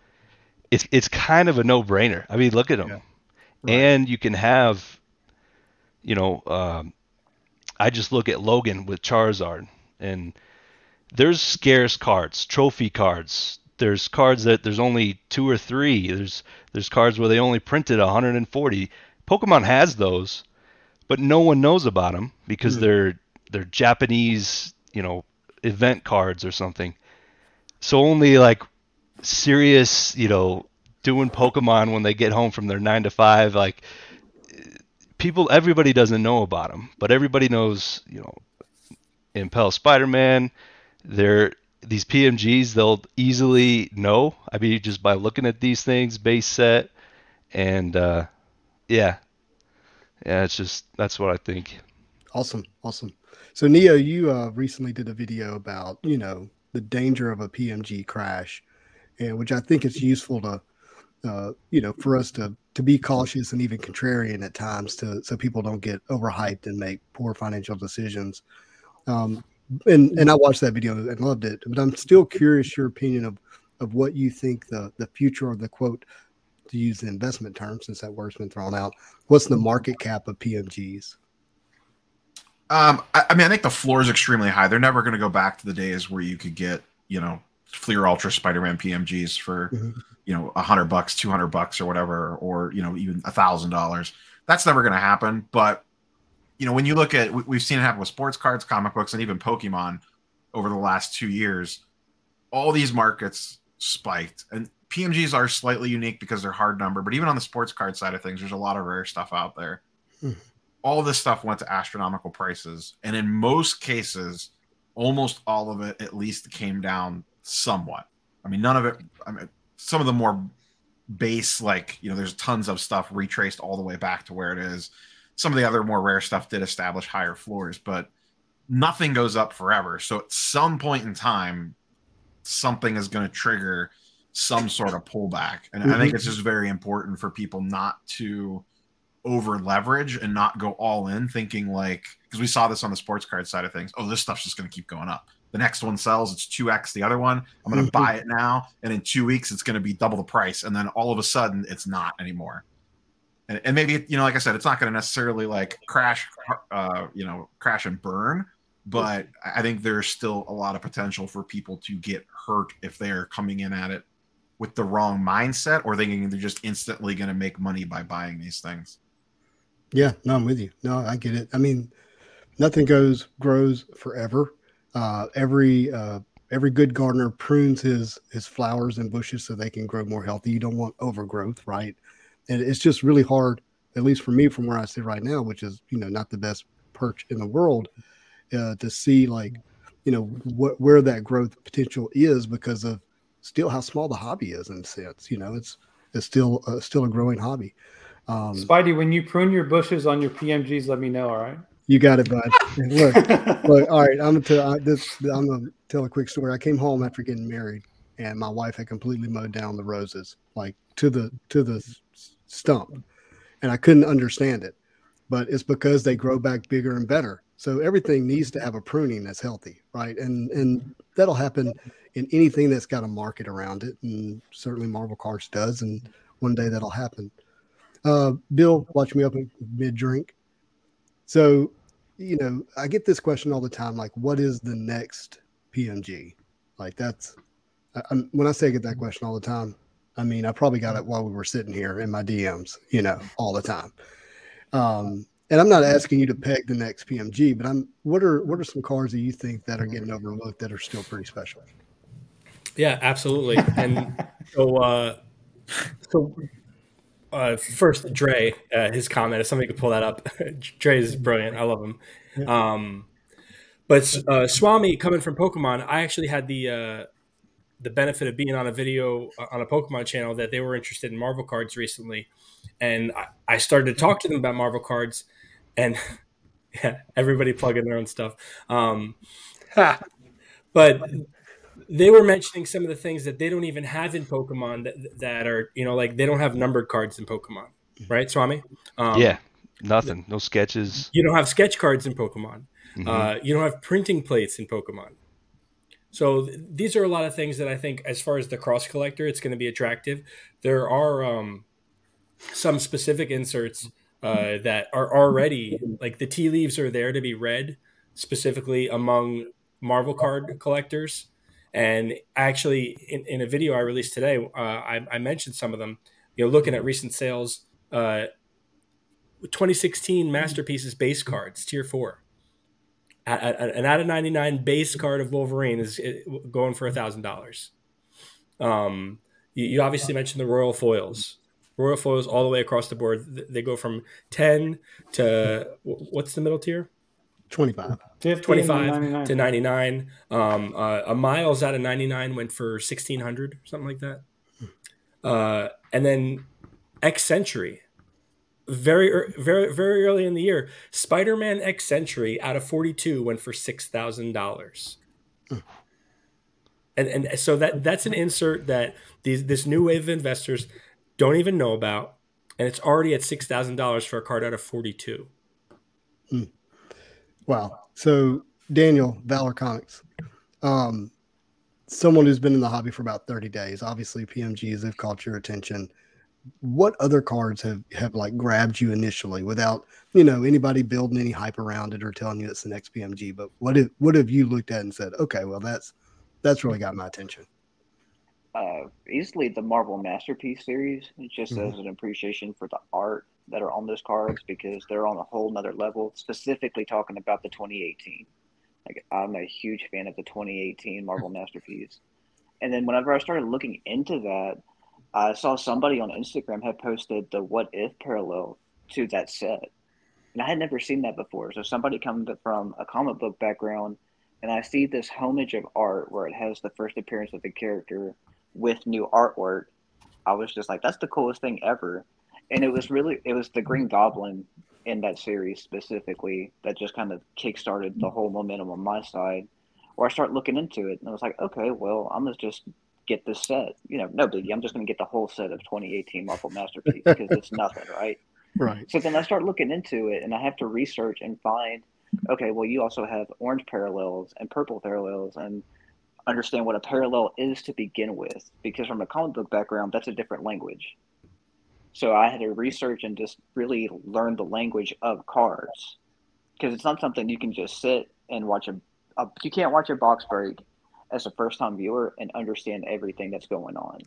it's it's kind of a no-brainer. I mean, look at them. Yeah. Right. And you can have, you know, um I just look at Logan with Charizard, and there's scarce cards, trophy cards. There's cards that there's only two or three. There's there's cards where they only printed one hundred forty. Pokemon has those, but no one knows about them because mm. they're they're Japanese, you know, event cards or something. So only like serious, you know, doing Pokemon when they get home from their nine to five, like people, everybody doesn't know about them, but everybody knows, you know, Impel Spider-Man. They're these P M Gs, they'll easily know. I mean, just by looking at these things, base set, and uh, yeah, yeah, it's just that's what I think. Awesome, awesome. So Neo, you uh, recently did a video about, you know, the danger of a P M G crash, and which I think it's useful to, uh, you know, for us to to be cautious and even contrarian at times, to so people don't get overhyped and make poor financial decisions. Um, and and I watched that video and loved it, but I'm still curious your opinion of, of what you think the, the future of the, quote, to use the investment term since that word's been thrown out, what's the market cap of P M Gs? Um, I, I mean, I think the floor is extremely high. They're never going to go back to the days where you could get, you know, Fleer Ultra Spider-Man P M Gs for, mm-hmm. you know, a hundred bucks, two hundred bucks, or whatever, or you know, even a thousand dollars. That's never going to happen. But you know, when you look at, we, we've seen it happen with sports cards, comic books, and even Pokemon over the last two years. All these markets spiked, and P M Gs are slightly unique because they're hard number. But even on the sports card side of things, there's a lot of rare stuff out there. Mm-hmm. All this stuff went to astronomical prices. And in most cases, almost all of it at least came down somewhat. I mean, none of it, I mean, some of the more base, like, you know, there's tons of stuff retraced all the way back to where it is. Some of the other more rare stuff did establish higher floors, but nothing goes up forever. So at some point in time, something is going to trigger some sort of pullback. And mm-hmm. I think it's just very important for people not to over leverage and not go all in thinking, like, because we saw this on the sports card side of things, oh, this stuff's just going to keep going up. The next one sells, it's two x the other one. I'm going to mm-hmm. buy it now, and in two weeks it's going to be double the price, and then all of a sudden it's not anymore. And, and maybe, you know, like I said, it's not going to necessarily like crash, uh, you know, crash and burn, but I think there's still a lot of potential for people to get hurt if they are coming in at it with the wrong mindset or thinking they're just instantly going to make money by buying these things. Yeah, no, I'm with you. No, I get it. I mean, nothing goes grows forever. Uh, every uh, every good gardener prunes his his flowers and bushes so they can grow more healthy. You don't want overgrowth, right? And it's just really hard, at least for me, from where I sit right now, which is, you know, not the best perch in the world, uh, to see, like, you know, what where that growth potential is, because of still how small the hobby is in a sense. You know, it's it's still uh, still a growing hobby. Um, Spidey, when you prune your bushes on your P M Gs, let me know. All right, you got it, bud. look, look, all right. I'm gonna tell I, this. I'm gonna tell a quick story. I came home after getting married, and my wife had completely mowed down the roses, like to the to the stump, and I couldn't understand it. But it's because they grow back bigger and better. So everything needs to have a pruning that's healthy, right? And and that'll happen in anything that's got a market around it, and certainly Marvel Cards does. And one day that'll happen. Uh, Bill, watch me open mid-drink. So, you know, I get this question all the time, like, what is the next P M G? Like, that's, I, I'm, when I say I get that question all the time, I mean, I probably got it while we were sitting here in my D Ms, you know, all the time. Um, and I'm not asking you to peg the next P M G, but I'm, what are, what are some cards that you think that are getting overlooked that are still pretty special? Yeah, absolutely. And so, uh, so, uh, first, Dre, uh, his comment, if somebody could pull that up. Dre is brilliant. I love him. Yeah. Um, but uh, Swami, coming from Pokemon, I actually had the uh, the benefit of being on a video on a Pokemon channel that they were interested in Marvel cards recently. And I, I started to talk to them about Marvel cards. And yeah, everybody plugging their own stuff. Um, but they were mentioning some of the things that they don't even have in Pokemon that, that are, you know, like they don't have numbered cards in Pokemon. Right, Swami? Um, yeah, nothing. No sketches. You don't have sketch cards in Pokemon. Mm-hmm. Uh, you don't have printing plates in Pokemon. So th- these are a lot of things that I think, as far as the cross collector, it's going to be attractive. There are um, some specific inserts uh, that are already, like the tea leaves are there to be read specifically among Marvel card collectors. And actually, in, in a video I released today, uh, I, I mentioned some of them. You know, looking at recent sales, uh, twenty sixteen Masterpieces base cards, tier four. An out of ninety-nine base card of Wolverine is going for one thousand dollars. Um, you, you obviously mentioned the Royal Foils. Royal Foils all the way across the board. They go from ten to, what's the middle tier? twenty-five. twenty-five to ninety-nine. Um, uh, a Miles out of ninety-nine went for sixteen hundred dollars, something like that. Uh, and then X-Century. Very, very, very early in the year, Spider-Man X Century out of forty-two went for six thousand dollars, and and so that that's an insert that these this new wave of investors don't even know about, and it's already at six thousand dollars for a card out of forty-two. Mm. Wow! So Daniel, Valor Comics, um, someone who's been in the hobby for about thirty days. Obviously, P M Gs have caught your attention. What other cards have, have like grabbed you initially without, you know, anybody building any hype around it or telling you it's the next P M G? But what if, what have you looked at and said, okay, well, that's that's really got my attention? Uh, easily the Marvel Masterpiece series, just mm-hmm. as an appreciation for the art that are on those cards, because they're on a whole nother level, specifically talking about the twenty eighteen. Like, I'm a huge fan of the twenty eighteen Marvel Masterpiece. And then whenever I started looking into that, I saw somebody on Instagram had posted the What If parallel to that set. And I had never seen that before. So somebody comes from a comic book background, and I see this homage of art where it has the first appearance of the character with new artwork. I was just like, that's the coolest thing ever. And it was really, it was the Green Goblin in that series specifically that just kind of kickstarted the whole momentum on my side, where I started looking into it. And I was like, okay, well, I'm going to just get this set, you know, no biggie. I'm just going to get the whole set of twenty eighteen Marvel Masterpiece because it's nothing, right? Right. So then I start looking into it, and I have to research and find, okay, well, you also have orange parallels and purple parallels, and understand what a parallel is to begin with, because from a comic book background, that's a different language. So I had to research and just really learn the language of cards, because it's not something you can just sit and watch a, a you can't watch a box break as a first-time viewer and understand everything that's going on.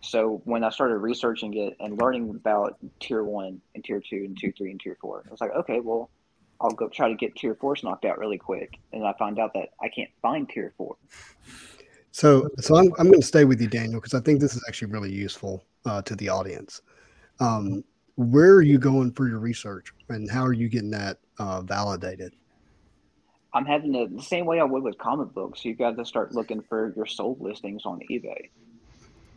So when I started researching it and learning about tier one and tier two and two, three and tier four, I was like, okay, well, I'll go try to get tier fours knocked out really quick. And I found out that I can't find tier four. So, so I'm, I'm going to stay with you, Daniel, because I think this is actually really useful uh, to the audience. Um, where are you going for your research, and how are you getting that uh, validated? I'm having to, the same way I would with comic books. You've got to start looking for your sold listings on eBay.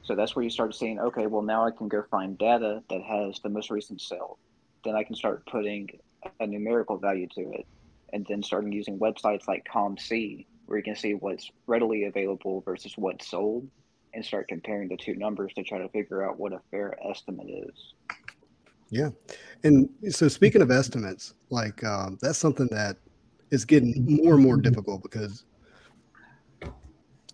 So that's where you start seeing, okay, well, now I can go find data that has the most recent sale. Then I can start putting a numerical value to it. And then starting using websites like ComC, where you can see what's readily available versus what's sold, and start comparing the two numbers to try to figure out what a fair estimate is. Yeah. And so speaking of estimates, like um, that's something that it's getting more and more difficult because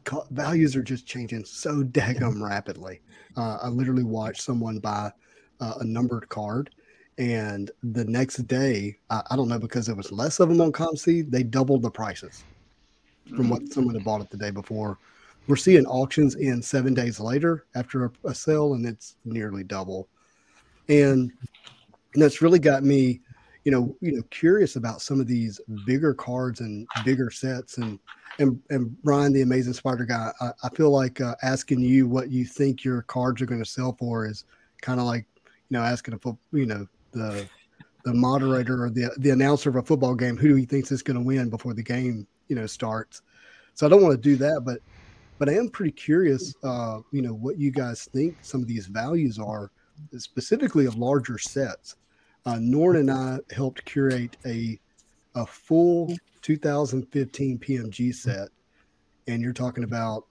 co- values are just changing so daggum rapidly. Uh, I literally watched someone buy uh, a numbered card, and the next day, I, I don't know, because there was less of them on ComC, they doubled the prices from what someone had bought it the day before. We're seeing auctions in seven days later after a, a sale, and it's nearly double. And that's really got me, you know, you know, curious about some of these bigger cards and bigger sets. And and and Brian, the Amazing Spider guy, I, I feel like uh, asking you what you think your cards are going to sell for is kind of like, you know, asking a fo- you know the the moderator or the the announcer of a football game, who do he thinks is going to win before the game, you know, starts. So I don't want to do that, but but I am pretty curious, uh, you know, what you guys think some of these values are, specifically of larger sets. Uh, Norn and I helped curate a a full two thousand fifteen P M G set, and you're talking about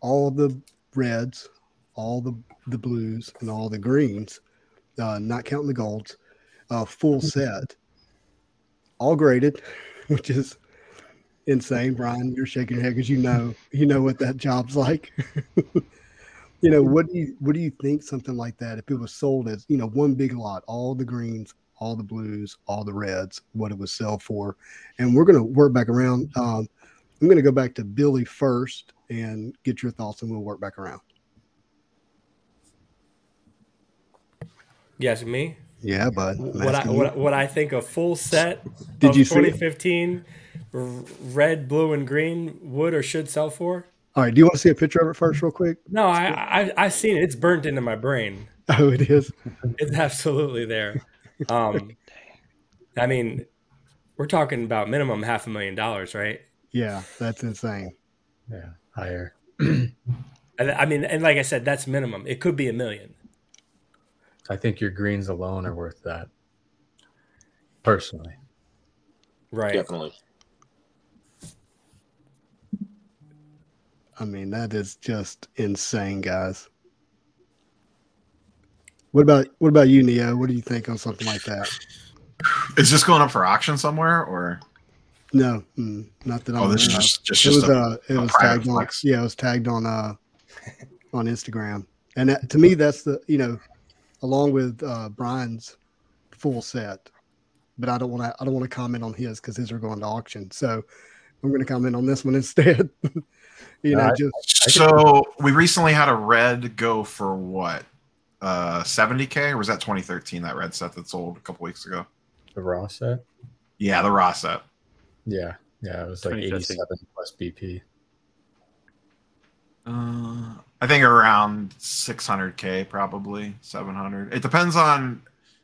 all the reds, all the, the blues, and all the greens, uh, not counting the golds, uh, full set, all graded, which is insane. Brian, you're shaking your head because you know you know what that job's like. You know, what do you what do you think something like that, if it was sold as, you know, one big lot, all the greens, all the blues, all the reds, what it would sell for? And we're gonna work back around. Um, I'm gonna go back to Billy first and get your thoughts, and we'll work back around. Yes, me. Yeah, bud. What I, what, what I think a full set Did of you twenty fifteen red, blue, and green would or should sell for. All right. Do you want to see a picture of it first real quick? No, I, I, I've seen it. It's burnt into my brain. Oh, it is. It's absolutely there. Um, I mean, we're talking about minimum half a million dollars, right? Yeah, that's insane. Yeah, higher. I mean, and like I said, that's minimum. It could be a million. I think your greens alone are worth that, personally. Right. Definitely. I mean, that is just insane, guys. What about what about you, Neo? What do you think on something like that? Is this going up for auction somewhere, or no? Mm, not that I'm. Oh, this is just, just, it just was a, uh, it a was tagged flex. on. Yeah, it was tagged on uh on Instagram, and that, to me, that's the you know, along with uh, Brian's full set, but I don't want to I don't want to comment on his because his are going to auction. So I'm going to comment on this one instead. You know, just, so we recently had a red go for what, uh, seventy K, or was that twenty thirteen? That red set that sold a couple weeks ago. The raw set. Yeah, the raw set. Yeah, yeah, it was like eighty-seven plus B P. Uh, I think around six hundred K, probably seven hundred. It depends on,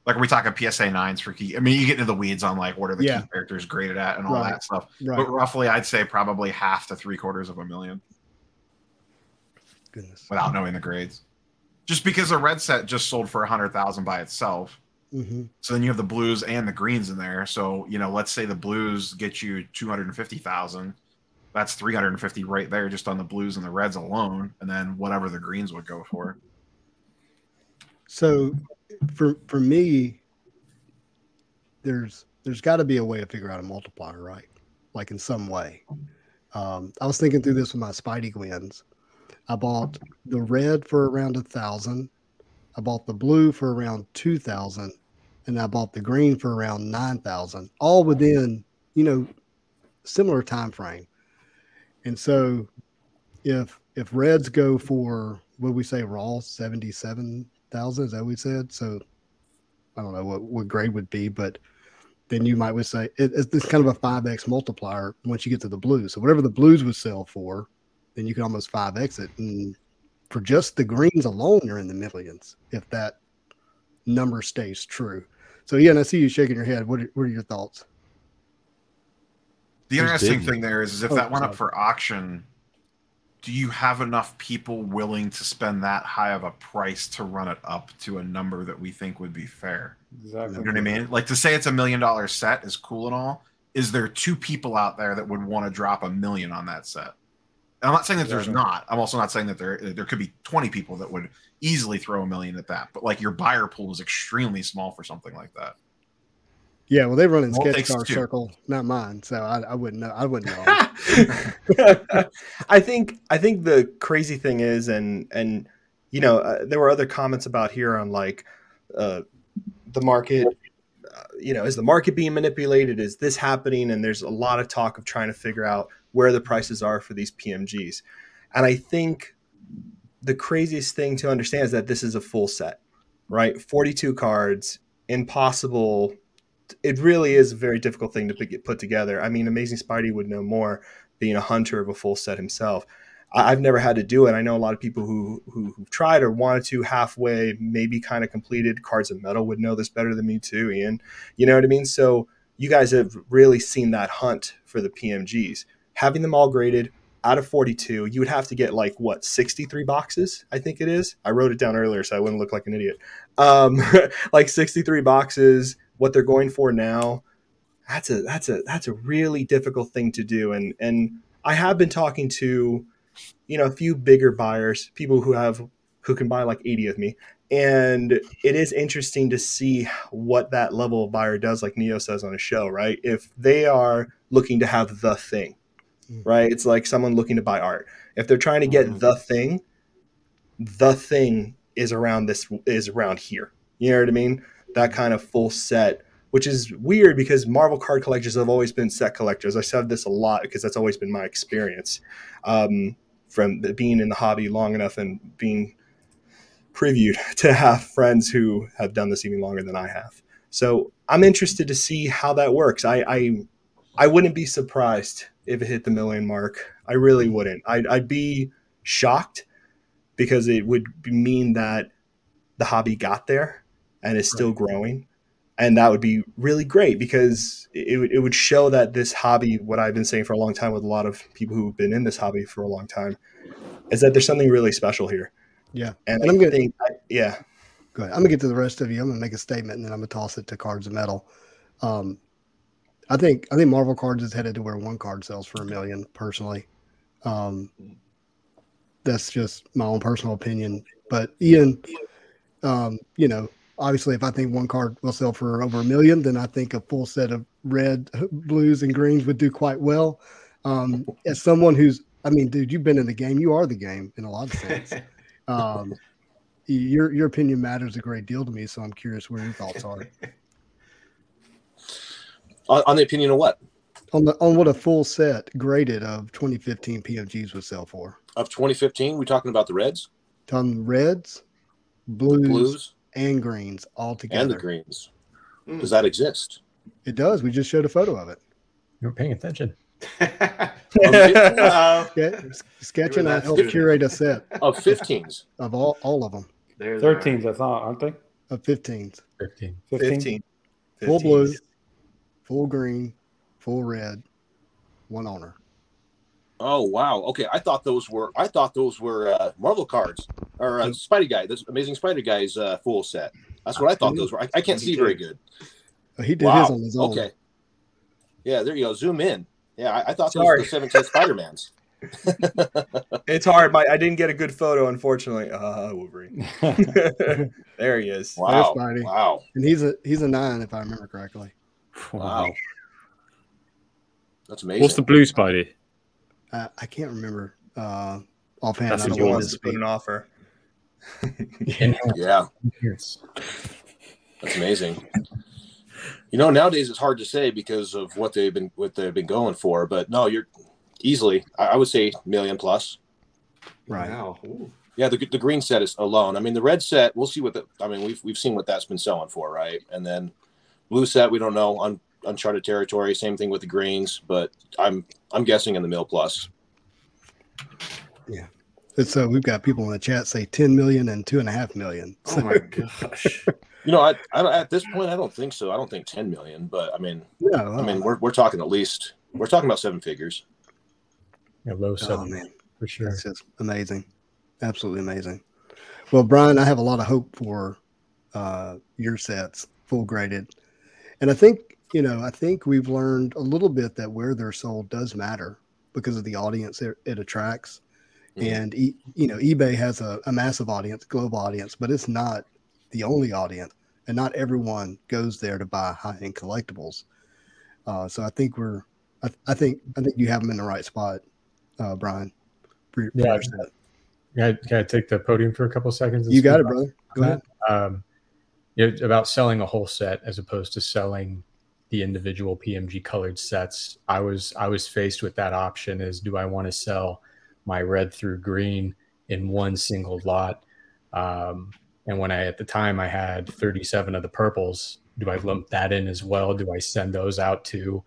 like, are we talking P S A nines for key? I mean, you get into the weeds on like what are the yeah. key characters graded at and all right. that stuff. Right. But roughly, I'd say probably half to three quarters of a million. Goodness. Without knowing the grades, just because a red set just sold for a hundred thousand by itself. Mm-hmm. So then you have the blues and the greens in there. So, you know, let's say the blues get you two hundred and fifty thousand. That's three hundred and fifty right there, just on the blues and the reds alone, and then whatever the greens would go for. So, for for me, there's there's got to be a way to figure out a multiplier, right? Like in some way. Um, I was thinking through this with my Spidey Gwens. I bought the red for around a thousand. I bought the blue for around two thousand, and I bought the green for around nine thousand. All within, you know, similar time frame. And so, if if reds go for, what we say, raw seventy seven thousand, is that what we said? So, I don't know what what grade would be, but then you might would say it, it's this kind of a five x multiplier once you get to the blues. So whatever the blues would sell for, then you can almost five x it. And for just the greens alone, you're in the millions if that number stays true. So, yeah, and I see you shaking your head. What are, what are your thoughts? The interesting thing there is, is if oh, that went sorry. up for auction, do you have enough people willing to spend that high of a price to run it up to a number that we think would be fair? Exactly. You know what I mean? Like, to say it's a million dollar set is cool and all. Is there two people out there that would want to drop a million on that set? I'm not saying that there's not. I'm also not saying that there there could be twenty people that would easily throw a million at that. But, like, your buyer pool is extremely small for something like that. Yeah, well, they run in Sketch Card Circle, not mine, so I, I wouldn't know. I wouldn't know. I think I think the crazy thing is, and and you know, uh, there were other comments about here on like uh, the market. Uh, you know, is the market being manipulated? Is this happening? And there's a lot of talk of trying to figure out where the prices are for these P M Gs. And I think the craziest thing to understand is that this is a full set, right? forty-two cards, impossible it really is a very difficult thing to put together. I mean, Amazing Spidey would know more, being a hunter of a full set himself. I've never had to do it. I know a lot of people who who who've tried or wanted to halfway, maybe kind of completed. Cards of Metal would know this better than me too, Ian. You know what I mean? So you guys have really seen that hunt for the P M Gs. Having them all graded out of forty-two, you would have to get like, what, sixty-three boxes, I think it is. I wrote it down earlier so I wouldn't look like an idiot. Um, like sixty-three boxes, what they're going for now. That's a that's a that's a really difficult thing to do. And and I have been talking to, you know, a few bigger buyers, people who have who can buy like eighty of me. And it is interesting to see what that level of buyer does, like Neo says on his show, right? If they are looking to have the thing, right? It's like someone looking to buy art. If they're trying to get the thing, the thing is around this is around here. You know what I mean? That kind of full set, which is weird because Marvel card collectors have always been set collectors. I said this a lot because that's always been my experience, um, from being in the hobby long enough and being previewed to have friends who have done this even longer than I have. So I'm interested to see how that works. I I, I wouldn't be surprised if it hit the million mark. I really wouldn't. I'd, I'd be shocked because it would mean that the hobby got there and is still growing. And that would be really great because it would, it would show that this hobby, what I've been saying for a long time with a lot of people who've been in this hobby for a long time, is that there's something really special here. Yeah. And, and I'm going to – yeah. Go ahead. I'm going to get to the rest of you. I'm going to make a statement, and then I'm going to toss it to Cards of Metal. Um, I think I think Marvel Cards is headed to where one card sells for a million, personally. Um, that's just my own personal opinion. But, Ian, um, you know – obviously, if I think one card will sell for over a million, then I think a full set of red, blues, and greens would do quite well. Um, as someone who's, I mean, dude, you've been in the game. You are the game in a lot of sense. Um, your your opinion matters a great deal to me, so I'm curious where your thoughts are. On, on the opinion of what? On the on what a full set graded of twenty fifteen P M Gs would sell for. Of twenty fifteen, we talking about the reds? Talking reds, blues. The blues. And greens all together. And the greens. Mm. Does that exist? It does. We just showed a photo of it. You were paying attention. Sketch and I helped curate a set. Of fifteens. Of all, all of them. They're thirteens, I thought, aren't they? Of fifteens. fifteen. fifteen. Full blue, full green, full red, one owner. Oh wow! Okay, I thought those were I thought those were uh, Marvel cards or uh, Spidey Guy. This Amazing Spidey Guy's uh, full set. That's what I thought those were. I, I can't see very good. He did wow. his on his own. Okay. Yeah, there you go. Zoom in. Yeah, I, I thought those were the seventeen Spider-Mans. It's hard. My I didn't get a good photo, unfortunately. Uh, Wolverine. There he is. Wow. There's Spidey. Wow. And he's a he's a nine, if I remember correctly. Wow. That's amazing. What's the blue Spidey? Uh, I can't remember uh, offhand. That's I don't want to put an offer. yeah. yeah. That's amazing. You know, nowadays it's hard to say because of what they've been what they've been going for. But no, you're easily, I, I would say, million plus. Right. Wow. Yeah, the the green set is alone. I mean, the red set, we'll see what the. I mean, we've we've seen what that's been selling for, right? And then blue set, we don't know. Un, uncharted territory. Same thing with the greens, but I'm. I'm guessing in the mill plus. Yeah. So uh, we've got people in the chat say ten million and two and a half million. So. Oh my gosh. You know, I, I, at this point, I don't think so. I don't think ten million, but I mean, yeah, well, I mean, we're, we're talking at least, we're talking about seven figures. Yeah, low seven, oh, man. For sure. That's just amazing. Absolutely amazing. Well, Brian, I have a lot of hope for uh, your sets, full graded. And I think, You know, I think we've learned a little bit that where they're sold does matter because of the audience it, it attracts. Yeah. And, e, you know, eBay has a, a massive audience, global audience, but it's not the only audience. And not everyone goes there to buy high-end collectibles. Uh, so I think we're I, I think I think you have them in the right spot, uh, Brian. For your, yeah. For your set. Can, I, can I take the podium for a couple of seconds? You got it, brother. Go ahead. Um, you know, about selling a whole set as opposed to selling the individual P M G colored sets. I was I was faced with that option is, do I want to sell my red through green in one single lot? Um, and when I, at the time I had thirty-seven of the purples, do I lump that in as well? Do I send those out too?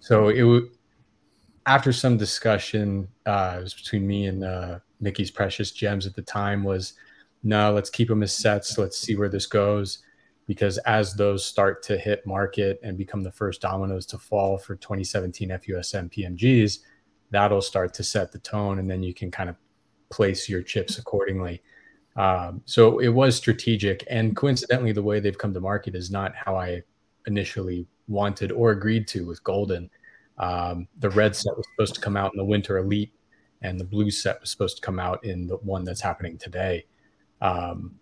So it w- after some discussion, uh, it was between me and uh, Mickey's Precious Gems at the time, was no, let's keep them as sets. Let's see where this goes, because as those start to hit market and become the first dominoes to fall for twenty seventeen F U S M P M Gs, that'll start to set the tone, and then you can kind of place your chips accordingly. Um, so it was strategic, and coincidentally, the way they've come to market is not how I initially wanted or agreed to with Golden. Um, the red set was supposed to come out in the Winter Elite, and the blue set was supposed to come out in the one that's happening today. Um,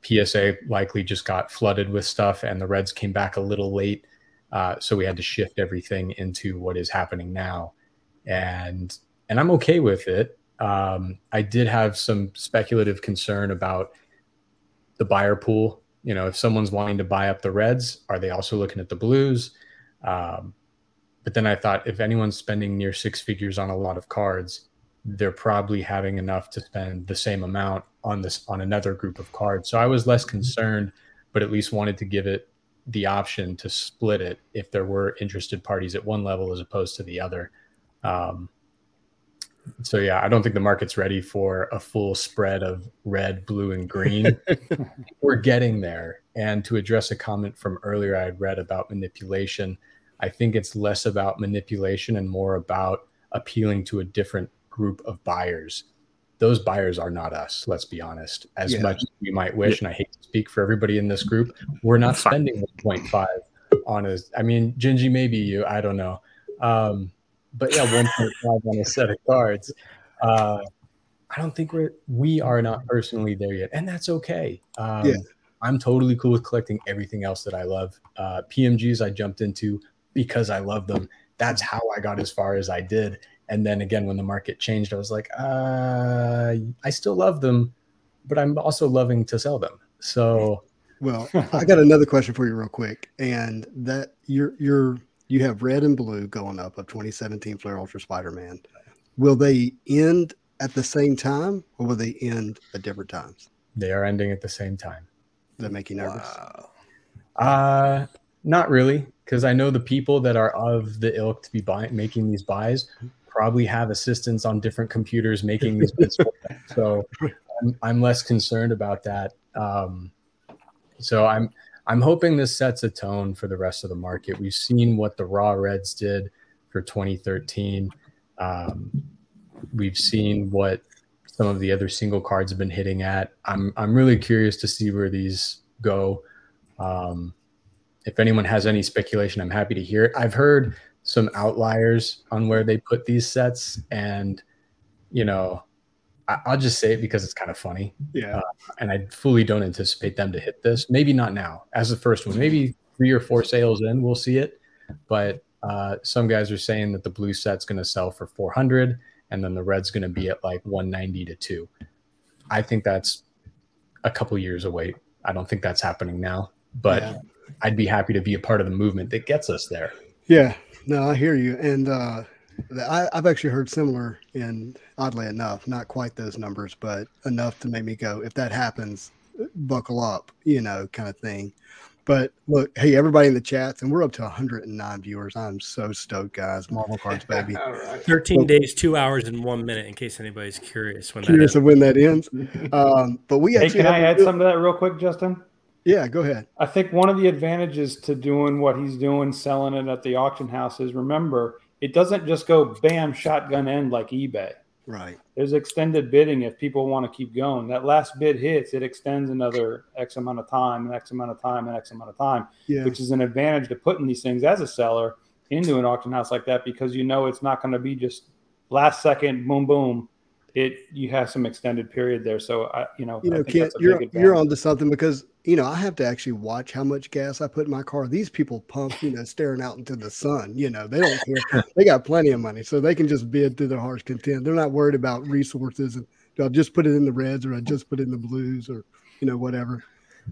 P S A likely just got flooded with stuff, and the reds came back a little late. Uh, so we had to shift everything into what is happening now. And, and I'm okay with it. Um, I did have some speculative concern about the buyer pool. You know, if someone's wanting to buy up the reds, are they also looking at the blues? Um, but then I thought, if anyone's spending near six figures on a lot of cards, they're probably having enough to spend the same amount on this, on another group of cards. So I was less concerned, but at least wanted to give it the option to split it if there were interested parties at one level as opposed to the other. Um, So, yeah, I don't think the market's ready for a full spread of red, blue, and green. We're getting there. And to address a comment from earlier I had read about manipulation, I think it's less about manipulation and more about appealing to a different group of buyers. Those buyers are not us, let's be honest. As yeah. much as we might wish, yeah. and I hate to speak for everybody in this group, we're not spending one point five on a – I mean, Gingy, maybe you, I don't know. Um But yeah, one point five on a set of cards. Uh, I don't think we're, we are not personally there yet. And that's okay. Um, yeah. I'm totally cool with collecting everything else that I love. Uh, P M Gs I jumped into because I love them. That's how I got as far as I did. And then again, when the market changed, I was like, uh, I still love them, but I'm also loving to sell them. So, well, I got another question for you real quick. And that you're, you're, you have red and blue going up of twenty seventeen Flare Ultra Spider-Man. Will they end at the same time, or will they end at different times? They are ending at the same time. Does that make you nervous? Wow. Uh, not really, because I know the people that are of the ilk to be buy- making these buys probably have assistants on different computers making these bids for them. So I'm, I'm less concerned about that. Um, so I'm... I'm hoping this sets a tone for the rest of the market. We've seen what the raw reds did for twenty thirteen. Um, we've seen what some of the other single cards have been hitting at. I'm I'm really curious to see where these go. Um, if anyone has any speculation, I'm happy to hear it. I've heard some outliers on where they put these sets, and you know, I'll just say it because it's kind of funny. Yeah. Uh, and I fully don't anticipate them to hit this. Maybe not now as the first one, maybe three or four sales in, we'll see it. But uh, some guys are saying that the blue set's going to sell for four hundred and then the red's going to be at like one ninety to two. I think that's a couple years away. I don't think that's happening now, but yeah. I'd be happy to be a part of the movement that gets us there. Yeah, no, I hear you. And, uh, I, I've actually heard similar, and oddly enough, not quite those numbers, but enough to make me go, if that happens, buckle up, you know, kind of thing. But look, hey, everybody in the chats, and we're up to one hundred nine viewers. I'm so stoked, guys. Marvel Cards, baby. Right. thirteen but, days, two hours, and one minute, in case anybody's curious when curious that ends. When that ends. Um, but we hey, actually can I add some to that real quick, Justin? Yeah, go ahead. I think one of the advantages to doing what he's doing, selling it at the auction house, is remember – it doesn't just go bam, shotgun end like eBay. Right. There's extended bidding if people want to keep going. That last bid hits, it extends another X amount of time, an X amount of time, an X amount of time, yeah. which is an advantage to putting these things as a seller into an auction house like that, because you know it's not going to be just last second, boom, boom. It you have some extended period there. So, I, you know, you know I think Kent, that's a you're, big you're onto something, because, you know, I have to actually watch how much gas I put in my car. These people pump, you know, staring out into the sun, you know, they don't care. They got plenty of money, so they can just bid to their heart's content. They're not worried about resources and do I just put it in the reds or I just put it in the blues or, you know, whatever.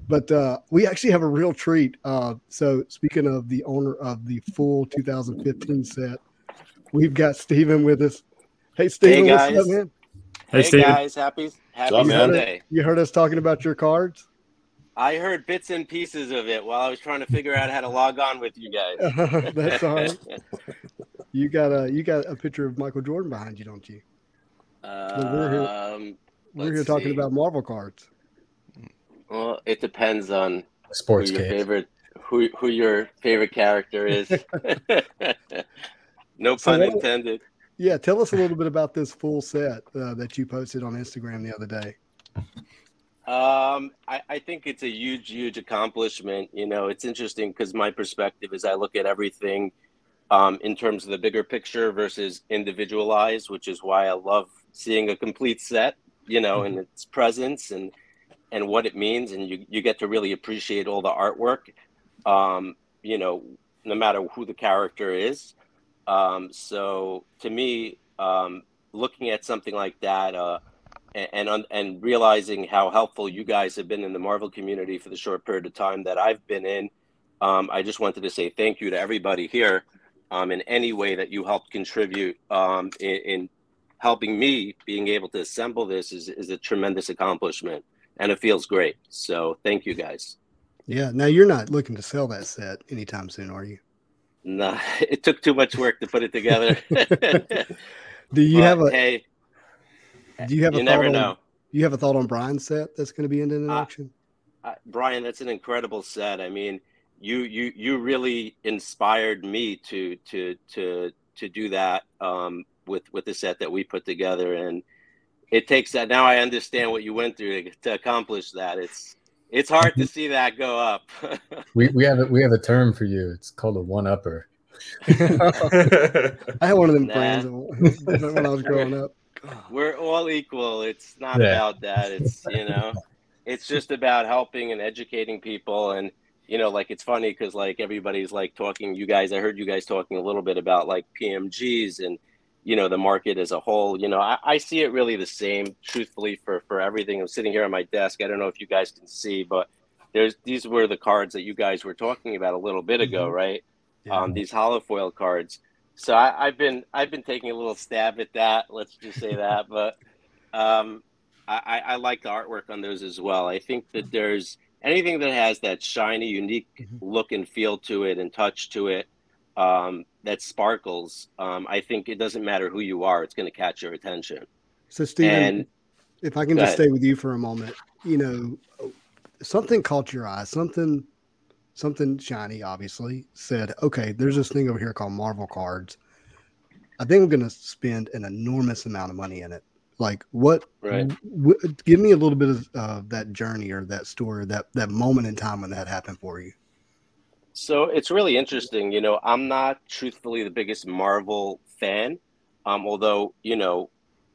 But uh, we actually have a real treat. Uh, so speaking of the owner of the full two thousand fifteen set, we've got Stephen with us. Hey, Stephen, hey guys. What's up, man? Hey, hey guys, happy happy Sunday. You heard us talking about your cards? I heard bits and pieces of it while I was trying to figure out how to log on with you guys. Uh, that's all right. You got a you got a picture of Michael Jordan behind you, don't you? Um, we're here, um, we're here talking see. about Marvel cards. Well, it depends on sports who your favorite who who your favorite character is. No so pun intended. That, yeah, tell us a little bit about this full set uh, that you posted on Instagram the other day. Um, I, I think it's a huge, huge accomplishment. You know, it's interesting because my perspective is I look at everything um, in terms of the bigger picture versus individualized, which is why I love seeing a complete set, you know, and its presence and and what it means. And you, you get to really appreciate all the artwork, um, you know, no matter who the character is. Um, so to me, um, looking at something like that, uh, And, and and realizing how helpful you guys have been in the Marvel community for the short period of time that I've been in, um, I just wanted to say thank you to everybody here um, in any way that you helped contribute um, in, in helping me being able to assemble this is, is a tremendous accomplishment, and it feels great. So thank you guys. Yeah. Now, you're not looking to sell that set anytime soon, are you? No, nah, it took too much work to put it together. Do you but, have a... Hey, Do you have you a never thought know. On, you have a thought on Brian's set that's going to be in an auction? Uh, uh, Brian, that's an incredible set. I mean, you you you really inspired me to to to to do that um, with with the set that we put together, and it takes that. Now I understand what you went through to, to accomplish that. It's it's hard to see that go up. we we have a, we have a term for you. It's called a one-upper. I had one of them nah. friends when I was growing up. We're all equal. It's not yeah. about that. It's, you know, it's just about helping and educating people. And, you know, like, it's funny because, like, everybody's, like, talking, you guys, I heard you guys talking a little bit about, like, P M Gs and, you know, the market as a whole. You know, I, I see it really the same, truthfully, for, for everything. I'm sitting here at my desk. I don't know if you guys can see, but there's these were the cards that you guys were talking about a little bit ago, right? Yeah. Um, these holofoil cards. So I, I've been I've been taking a little stab at that. Let's just say that. But um, I, I like the artwork on those as well. I think that there's anything that has that shiny, unique look and feel to it and touch to it um, that sparkles. Um, I think it doesn't matter who you are. It's going to catch your attention. So, Stephen, if I can just ahead. stay with you for a moment, you know, something caught your eye, something. Something shiny, obviously, said, okay, there's this thing over here called Marvel cards. I think I'm going to spend an enormous amount of money in it. Like, what? Right. W- give me a little bit of uh, that journey or that story, that, that moment in time when that happened for you. So it's really interesting. You know, I'm not truthfully the biggest Marvel fan, um, although, you know,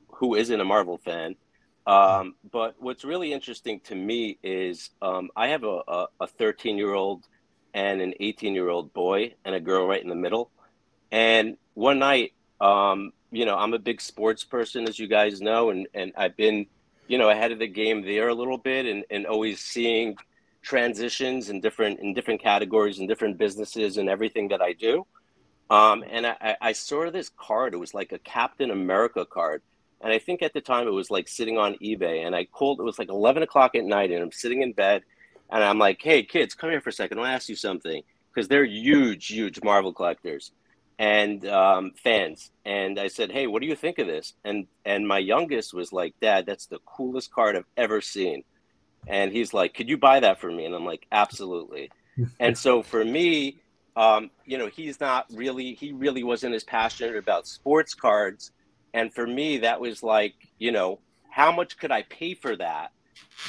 who isn't a Marvel fan? Um, but what's really interesting to me is um, I have a, a, a thirteen-year-old and an eighteen-year-old boy and a girl right in the middle. And one night, um, you know, I'm a big sports person, as you guys know, and, and I've been, you know, ahead of the game there a little bit and, and always seeing transitions in different in different categories and different businesses and everything that I do. Um, and I, I saw this card. It was like a Captain America card. And I think at the time it was like sitting on eBay, and I called, it was like eleven o'clock at night, and I'm sitting in bed and I'm like, hey kids, come here for a second. I'll ask you something. Cause they're huge, huge Marvel collectors and um, fans. And I said, hey, what do you think of this? And, and my youngest was like, Dad, that's the coolest card I've ever seen. And he's like, could you buy that for me? And I'm like, absolutely. And so for me, um, you know, he's not really, he really wasn't as passionate about sports cards. And for me, that was like, you know, how much could I pay for that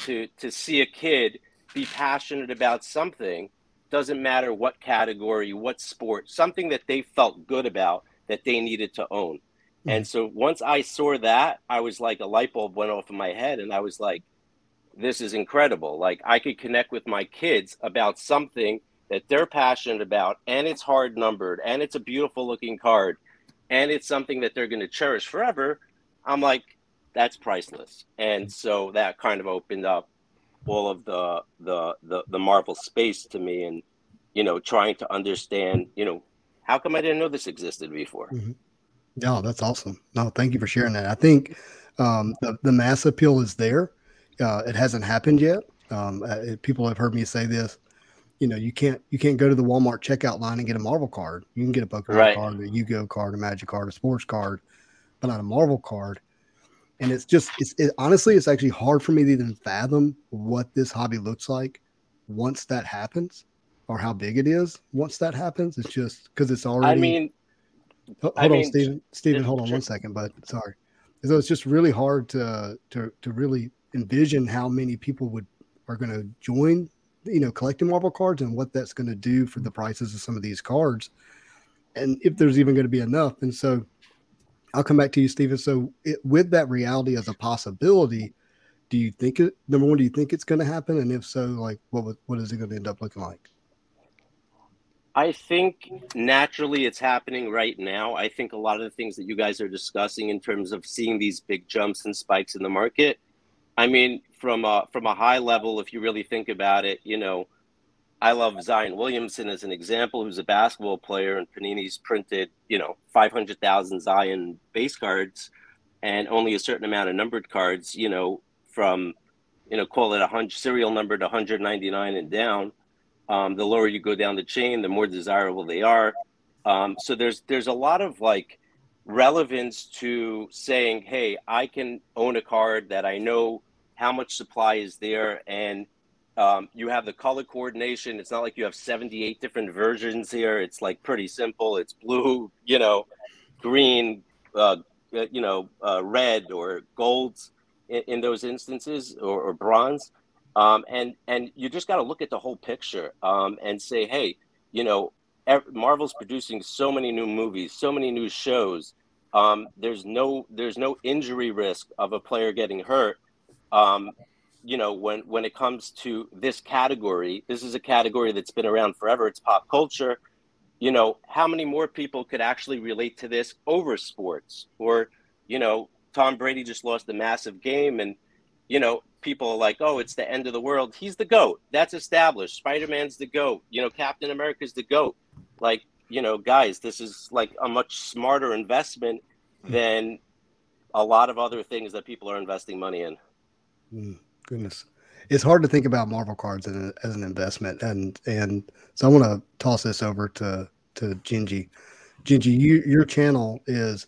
to to see a kid be passionate about something? Doesn't matter what category, what sport, something that they felt good about that they needed to own. Mm-hmm. And so once I saw that, I was like, a light bulb went off in my head, and I was like, this is incredible. Like, I could connect with my kids about something that they're passionate about, and it's hard numbered, and it's a beautiful looking card, and it's something that they're going to cherish forever. I'm like, that's priceless. And so that kind of opened up all of the, the, the, the Marvel space to me, and, you know, trying to understand, you know, how come I didn't know this existed before? Mm-hmm. No, that's awesome. No, thank you for sharing that. I think um, the, the mass appeal is there. Uh, it hasn't happened yet. Um, uh, people have heard me say this. You know, you can't you can't go to the Walmart checkout line and get a Marvel card. You can get a Pokemon right. card, a Yu-Gi-Oh card, a Magic card, a sports card, but not a Marvel card. And it's just, it's it, honestly, it's actually hard for me to even fathom what this hobby looks like once that happens, or how big it is once that happens. It's just because it's already. I mean, hold I on, mean, Stephen. Stephen, hold on one second, bud. Sorry. So it's just really hard to to to really envision how many people would are going to join. You know, collecting Marvel cards and what that's going to do for the prices of some of these cards, and if there's even going to be enough. And so I'll come back to you, Stephen. So it, with that reality as a possibility, do you think it, number one, do you think it's going to happen? And if so, like what, what is it going to end up looking like? I think naturally it's happening right now. I think a lot of the things that you guys are discussing in terms of seeing these big jumps and spikes in the market, I mean, from a, from a high level, if you really think about it, you know, I love Zion Williamson as an example, who's a basketball player, and Panini's printed, you know, five hundred thousand Zion base cards and only a certain amount of numbered cards, you know, from, you know, call it a hundred serial number to one hundred ninety-nine and down. Um, the lower you go down the chain, the more desirable they are. Um, so there's, there's a lot of like relevance to saying, hey, I can own a card that I know how much supply is there, and um, you have the color coordination. It's not like you have seventy-eight different versions here. It's like pretty simple. It's blue, you know, green, uh, you know, uh, red or gold in, in those instances, or, or bronze. Um, and, and you just got to look at the whole picture um, and say, hey, you know, ev- Marvel's producing so many new movies, so many new shows. Um, there's no, there's no injury risk of a player getting hurt. Um, you know, when, when it comes to this category, this is a category that's been around forever. It's pop culture. You know, how many more people could actually relate to this over sports? Or, you know, Tom Brady just lost a massive game, and, you know, people are like, oh, it's the end of the world. He's the GOAT. That's established. Spider-Man's the GOAT. You know, Captain America's the GOAT. Like, you know, guys, this is like a much smarter investment than a lot of other things that people are investing money in. Mm, goodness, it's hard to think about Marvel cards as, a, as an investment, and and so I want to toss this over to to Gingy. Gingy, you, your channel is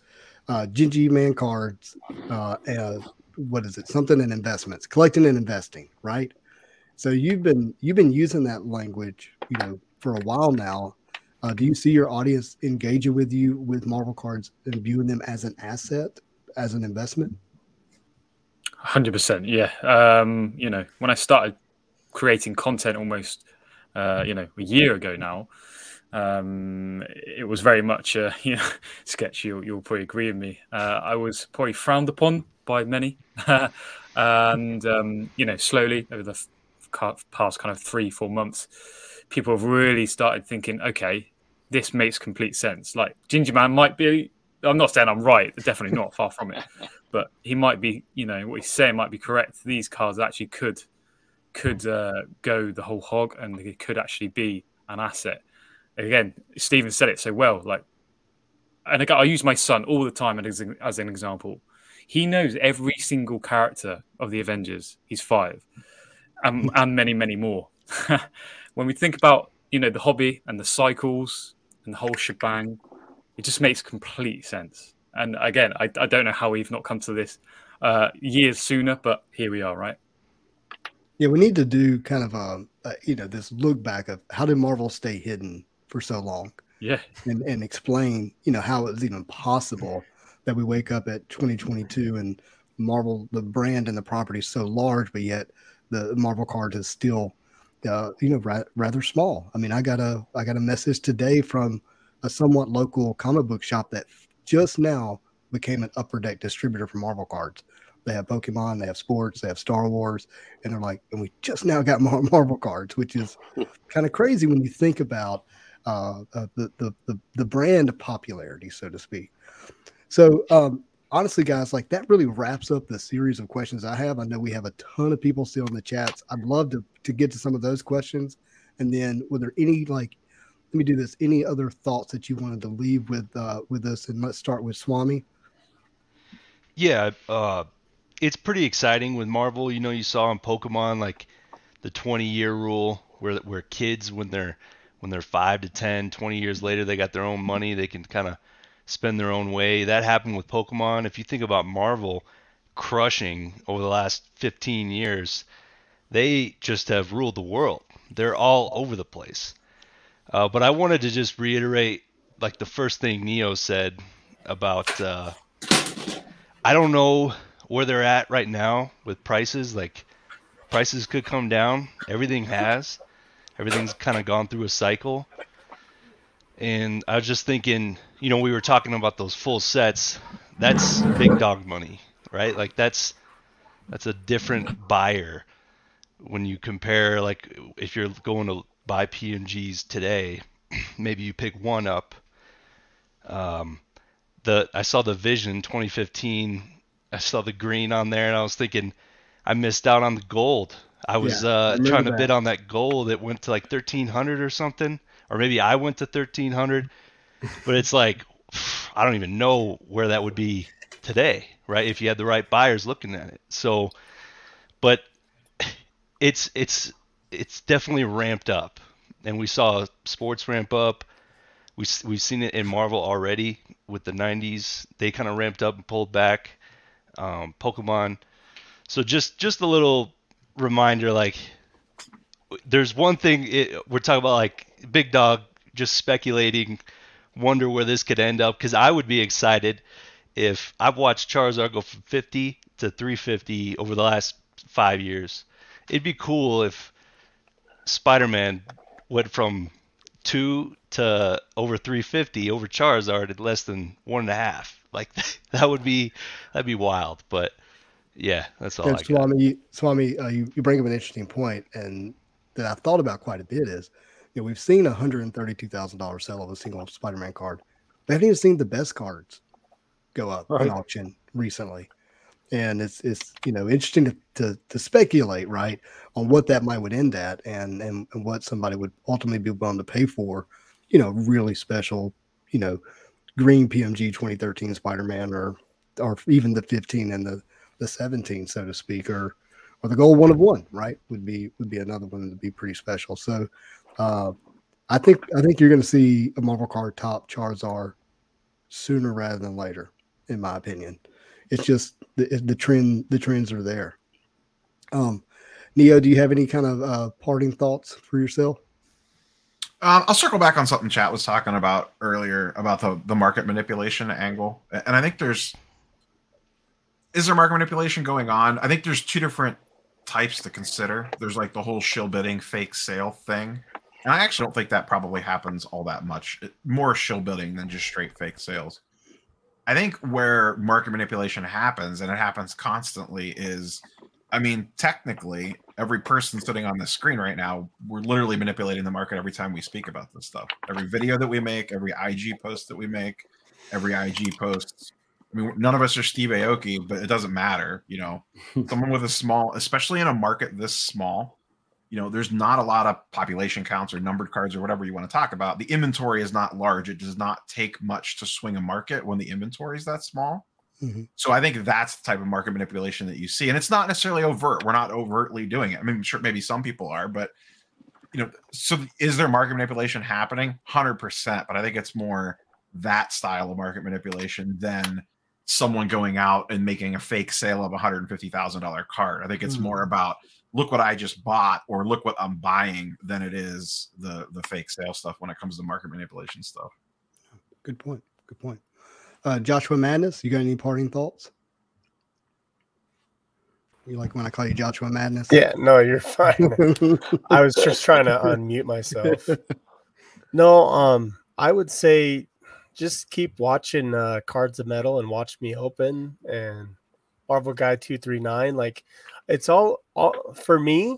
uh, Gingy Man Cards. Uh, uh, what is it? Something in investments, collecting and investing, right? So you've been you've been using that language, you know, for a while now. Uh, do you see your audience engaging with you with Marvel cards and viewing them as an asset, as an investment? one hundred percent, yeah. Um, you know, when I started creating content almost, uh, you know, a year ago now, um, it was very much, uh, you know, Sketch, you'll, you'll probably agree with me. Uh, I was probably frowned upon by many. And, um, you know, slowly over the past kind of three, four months, people have really started thinking, okay, this makes complete sense. Like, Gingy Man might be... I'm not saying I'm right. Definitely not, far from it. But he might be, you know, what he's saying might be correct. These cards actually could could uh, go the whole hog, and they could actually be an asset. Again, Stephen said it so well. Like, and again, I use my son all the time as as an example. He knows every single character of the Avengers. He's five, and, and many, many more. When we think about, you know, the hobby and the cycles and the whole shebang, it just makes complete sense. And again, I, I don't know how we've not come to this uh, years sooner, but here we are, right? Yeah, we need to do kind of a, a you know, this look back of how did Marvel stay hidden for so long? Yeah, and and explain, you know, how it's even possible that we wake up at twenty twenty-two and Marvel, the brand and the property, is so large, but yet the Marvel card is still, uh, you know, ra- rather small. I mean, I got a I got a message today from a somewhat local comic book shop that just now became an Upper Deck distributor for Marvel cards. They have Pokemon, they have sports, they have Star Wars, and they're like, and we just now got more Marvel cards, which is kind of crazy when you think about uh, uh, the, the the the brand popularity, so to speak. So um, honestly, guys, like that really wraps up the series of questions I have. I know we have a ton of people still in the chats. I'd love to to get to some of those questions, and then were there any like Let me do this. Any other thoughts that you wanted to leave with uh, with us? And let's start with Swami. Yeah, uh, it's pretty exciting with Marvel. You know, you saw in Pokemon, like the twenty year rule, where where kids, when they're when they're five to ten, twenty years later, they got their own money, they can kind of spend their own way. That happened with Pokemon. If you think about Marvel crushing over the last fifteen years, they just have ruled the world. They're all over the place. Uh, but I wanted to just reiterate, like, the first thing Neo said about, uh, I don't know where they're at right now with prices. Like, prices could come down. Everything has. Everything's kind of gone through a cycle. And I was just thinking, you know, we were talking about those full sets. That's big dog money, right? Like, that's that's a different buyer when you compare, like, if you're going to buy P M Gs today, maybe you pick one up. Um, the I saw the Vision twenty fifteen. I saw the green on there, and I was thinking I missed out on the gold. I was yeah, uh, I trying to that. bid on that gold. It went to like thirteen hundred or something, or maybe I went to thirteen hundred. But it's like, I don't even know where that would be today, right? If you had the right buyers looking at it. So, but it's it's it's definitely ramped up, and we saw sports ramp up. We we've seen it in Marvel already with the nineties. They kind of ramped up and pulled back. Um, Pokemon. So just just a little reminder, like, there's one thing it, we're talking about, like, big dog, just speculating, wonder where this could end up, because I would be excited if I've watched Charizard go from fifty to three fifty over the last five years. It'd be cool if Spider-Man went from two to over three fifty over Charizard at less than one and a half. Like, that would be that'd be wild, but yeah, that's all. And I Swami, got. Swami, uh, you, you bring up an interesting point, and that I've thought about quite a bit is, you know, we've seen a hundred and thirty-two thousand dollars sell of a single Spider-Man card. They haven't even seen the best cards go up right. in auction recently, and it's it's you know interesting to, to to speculate right on what that might would end at, and and what somebody would ultimately be willing to pay for, you know, really special, you know. Green P M G twenty thirteen Spider-Man, or or even the fifteen and the, the seventeen, so to speak, or or the gold one of one, right? Would be would be another one that would be pretty special. So uh, I think I think you're going to see a Marvel card top Charizard sooner rather than later, in my opinion. It's just the the trend the trends are there. Um, Neo, do you have any kind of uh, parting thoughts for yourself? Um, I'll circle back on something Chat was talking about earlier about the, the market manipulation angle. And I think there's, is there market manipulation going on? I think there's two different types to consider. There's like the whole shill bidding, fake sale thing. And I actually don't think that probably happens all that much. It, more shill bidding than just straight fake sales. I think where market manipulation happens, and it happens constantly, is, I mean, technically, every person sitting on this screen right now, we're literally manipulating the market every time we speak about this stuff. Every video that we make, every I G post that we make, every I G post. I mean, none of us are Steve Aoki, but it doesn't matter. You know, someone with a small, especially in a market this small, you know, there's not a lot of population counts or numbered cards or whatever you want to talk about. The inventory is not large. It does not take much to swing a market when the inventory is that small. Mm-hmm. So I think that's the type of market manipulation that you see. And it's not necessarily overt. We're not overtly doing it. I mean, I'm sure maybe some people are, but, you know, so is there market manipulation happening? one hundred percent. But I think it's more that style of market manipulation than someone going out and making a fake sale of a one hundred fifty thousand dollars card. I think it's mm-hmm. more about, look what I just bought, or look what I'm buying, than it is the, the fake sale stuff when it comes to market manipulation stuff. Good point. Good point. Uh, Joshua Madness, you got any parting thoughts? You like when I call you Joshua Madness? Yeah, no, you're fine. I was just trying to unmute myself. No, um, I would say just keep watching uh, Cards of Metal and Watch Me Open and Marvel Guy two thirty-nine. Like, it's all, all for me.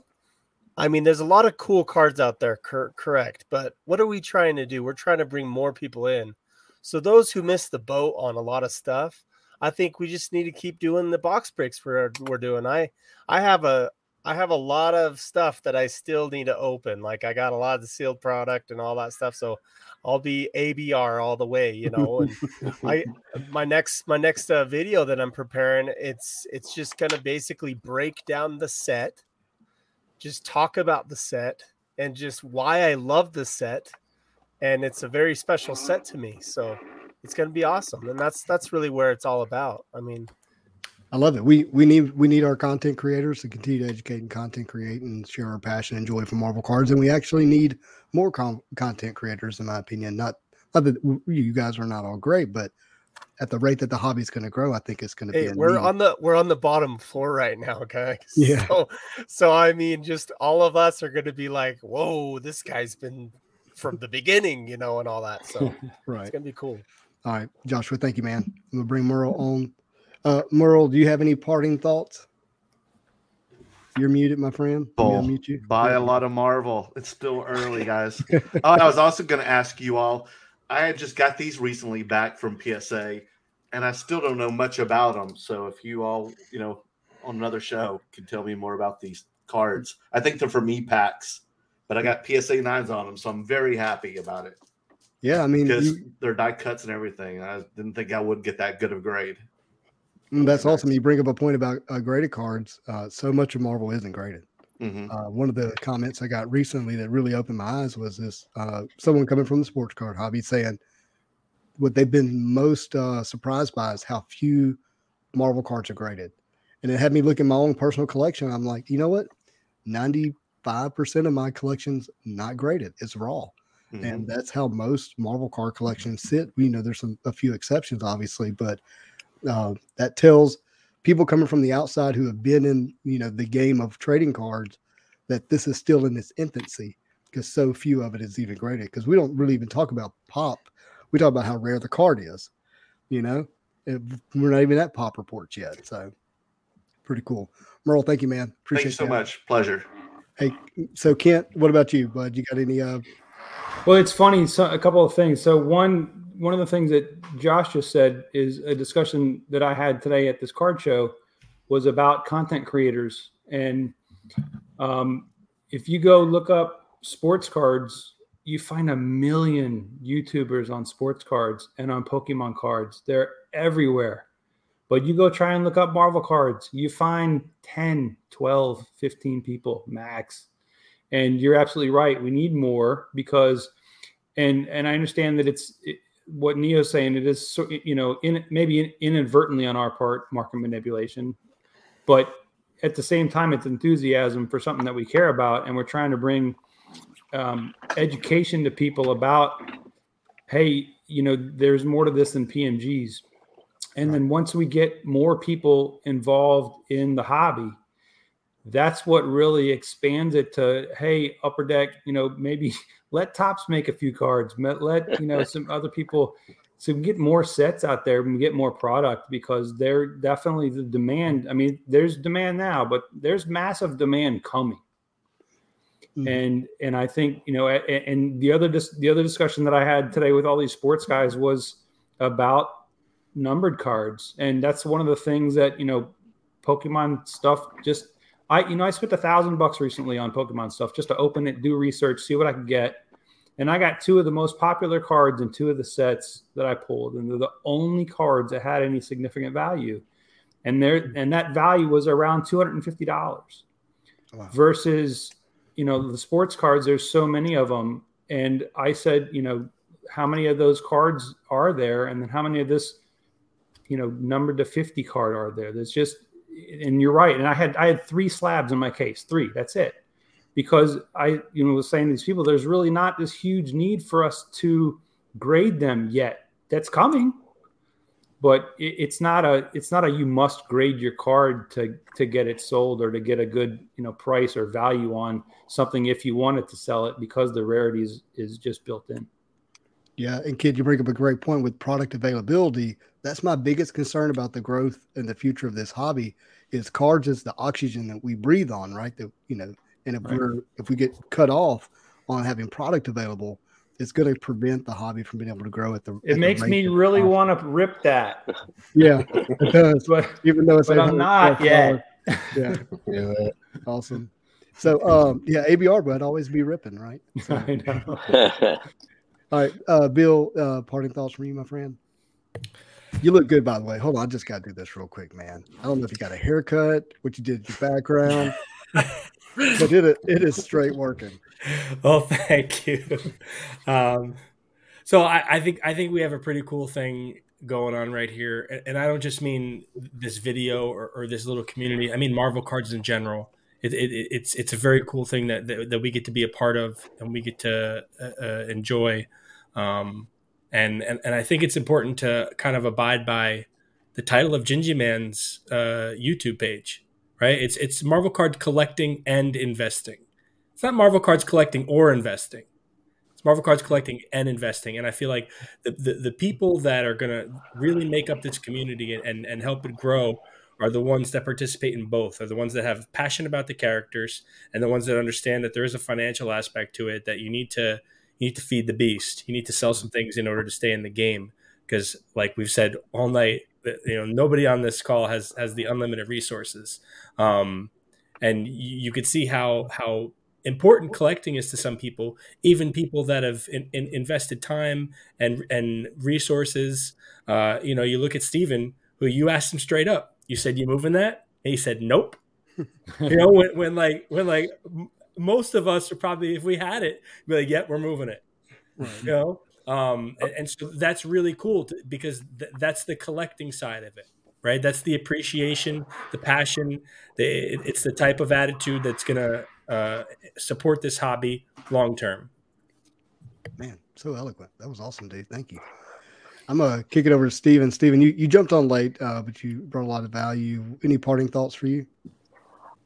I mean, there's a lot of cool cards out there, cor- correct. But what are we trying to do? We're trying to bring more people in. So those who missed the boat on a lot of stuff, I think we just need to keep doing the box breaks we're we're doing. I I have a I have a lot of stuff that I still need to open. Like, I got a lot of the sealed product and all that stuff. So I'll be A B R all the way, you know. And I my next my next uh, video that I'm preparing, it's it's just gonna basically break down the set, just talk about the set and just why I love the set. And it's a very special set to me. So it's going to be awesome. And that's, that's really where it's all about. I mean, I love it. We, we need, we need our content creators to continue to educate and content create and share our passion and joy for Marvel cards. And we actually need more com- content creators, in my opinion. Not, not that you guys are not all great, but at the rate that the hobby is going to grow, I think it's going to hey, be. We're need. on the we're on the bottom floor right now, guys. Yeah. So, so I mean, just all of us are going to be like, "Whoa, this guy's been from the beginning," you know, and all that. So right. It's going to be cool. All right, Joshua, thank you, man. I'm going to bring Merle on. Uh, Merle, do you have any parting thoughts? You're muted, my friend. Oh, mute you. Buy yeah. a lot of Marvel. It's still early, guys. Oh, I was also going to ask you all. I had just got these recently back from P S A, and I still don't know much about them. So if you all, you know, on another show can tell me more about these cards. I think they're from E-Packs, but I got P S A nines on them, so I'm very happy about it. Yeah, I mean, because you, they're die cuts and everything. I didn't think I would get that good of a grade. That's awesome. You bring up a point about uh, graded cards. Uh, so much of Marvel isn't graded. Mm-hmm. Uh, one of the comments I got recently that really opened my eyes was this uh, someone coming from the sports card hobby saying what they've been most uh, surprised by is how few Marvel cards are graded. And it had me look at my own personal collection. I'm like, you know what? ninety-five percent of my collection's not graded. It's raw. Mm-hmm. And that's how most Marvel card collections sit. You know, there's some, a few exceptions, obviously, but uh, that tells people coming from the outside who have been in, you know, the game of trading cards, that this is still in its infancy because so few of it is even graded. Because we don't really even talk about pop. We talk about how rare the card is, you know. It, we're not even at pop reports yet. So pretty cool. Merle, thank you, man. Appreciate it. Thank you so much. Pleasure. Hey, so Kent, what about you, bud? You got any? Uh... Well, it's funny. So, a couple of things. So one. One of the things that Josh just said is a discussion that I had today at this card show was about content creators. And um, if you go look up sports cards, you find a million YouTubers on sports cards and on Pokemon cards. They're everywhere. But you go try and look up Marvel cards, you find ten, twelve, fifteen people max. And you're absolutely right. We need more because, and, and I understand that it's, it, what Neo's saying, it is, you know, in maybe inadvertently on our part, market manipulation, but at the same time, it's enthusiasm for something that we care about. And we're trying to bring um, education to people about, hey, you know, there's more to this than P M Gs. And then once we get more people involved in the hobby, that's what really expands it to, hey, Upper Deck, you know, maybe let Tops make a few cards, let, you know, some other people, so we can get more sets out there and get more product, because they're definitely the demand. I mean, there's demand now, but there's massive demand coming. Mm-hmm. And, and I think, you know, and the other, dis- the other discussion that I had today with all these sports guys was about numbered cards. And that's one of the things that, you know, Pokemon stuff just, I, you know, I spent a thousand bucks recently on Pokemon stuff just to open it, do research, see what I could get. And I got two of the most popular cards in two of the sets that I pulled. And they're the only cards that had any significant value. And there, and that value was around two hundred fifty dollars. Wow. Versus, you know, the sports cards, there's so many of them. And I said, you know, how many of those cards are there? And then how many of this, you know, numbered to fifty card are there? That's just, and you're right. And I had I had three slabs in my case, three. That's it, because I you know was saying to these people, there's really not this huge need for us to grade them yet. That's coming, but it, it's not a it's not a you must grade your card to to get it sold or to get a good you know price or value on something if you wanted to sell it, because the rarity is, is just built in. Yeah, and kid, you bring up a great point with product availability. That's my biggest concern about the growth and the future of this hobby is cards is the oxygen that we breathe on, right? That, you know, and if right. we're, if we get cut off on having product available, it's going to prevent the hobby from being able to grow at the, it at makes the me really want to rip that. Yeah. It does. But, even though it's, but I'm not yet. Yeah. Yeah. Awesome. So, um, yeah, A B R, bud, always be ripping, right? So. I know. All right. Uh, Bill, uh, parting thoughts from you, my friend. You look good, by the way. Hold on, I just got to do this real quick, man. I don't know if you got a haircut, what you did in your background. But it it is straight working. Oh, thank you. Um, so I, I think I think we have a pretty cool thing going on right here, and, and I don't just mean this video or, or this little community. I mean Marvel cards in general. It, it, it's it's a very cool thing that, that that we get to be a part of, and we get to uh, enjoy. Um, and, and and I think it's important to kind of abide by the title of Gingy Man's uh, YouTube page. Right, it's it's Marvel card collecting and investing. It's not Marvel cards collecting or investing. It's Marvel cards collecting and investing. And I feel like the the, the people that are going to really make up this community and, and, and help it grow are the ones that participate in both. Are the ones that have passion about the characters and the ones that understand that there is a financial aspect to it. That you need to you need to feed the beast. You need to sell some things in order to stay in the game. Because like we've said all night, you know, nobody on this call has, has the unlimited resources. Um, and you, you could see how, how important collecting is to some people, even people that have in, in invested time and, and resources. Uh, you know, you look at Stephen, who you asked him straight up, you said, you moving that? And he said, nope. You know, when, when like, when like most of us are probably, if we had it, be like, yep, yeah, we're moving it, right. You know? Um, and, and so that's really cool to, because th- that's the collecting side of it, right? That's the appreciation, the passion. The, it, it's the type of attitude that's going to uh, support this hobby long term. Man, so eloquent. That was awesome, Dave. Thank you. I'm going to kick it over to Stephen. Stephen, you, you jumped on late, uh, but you brought a lot of value. Any parting thoughts for you?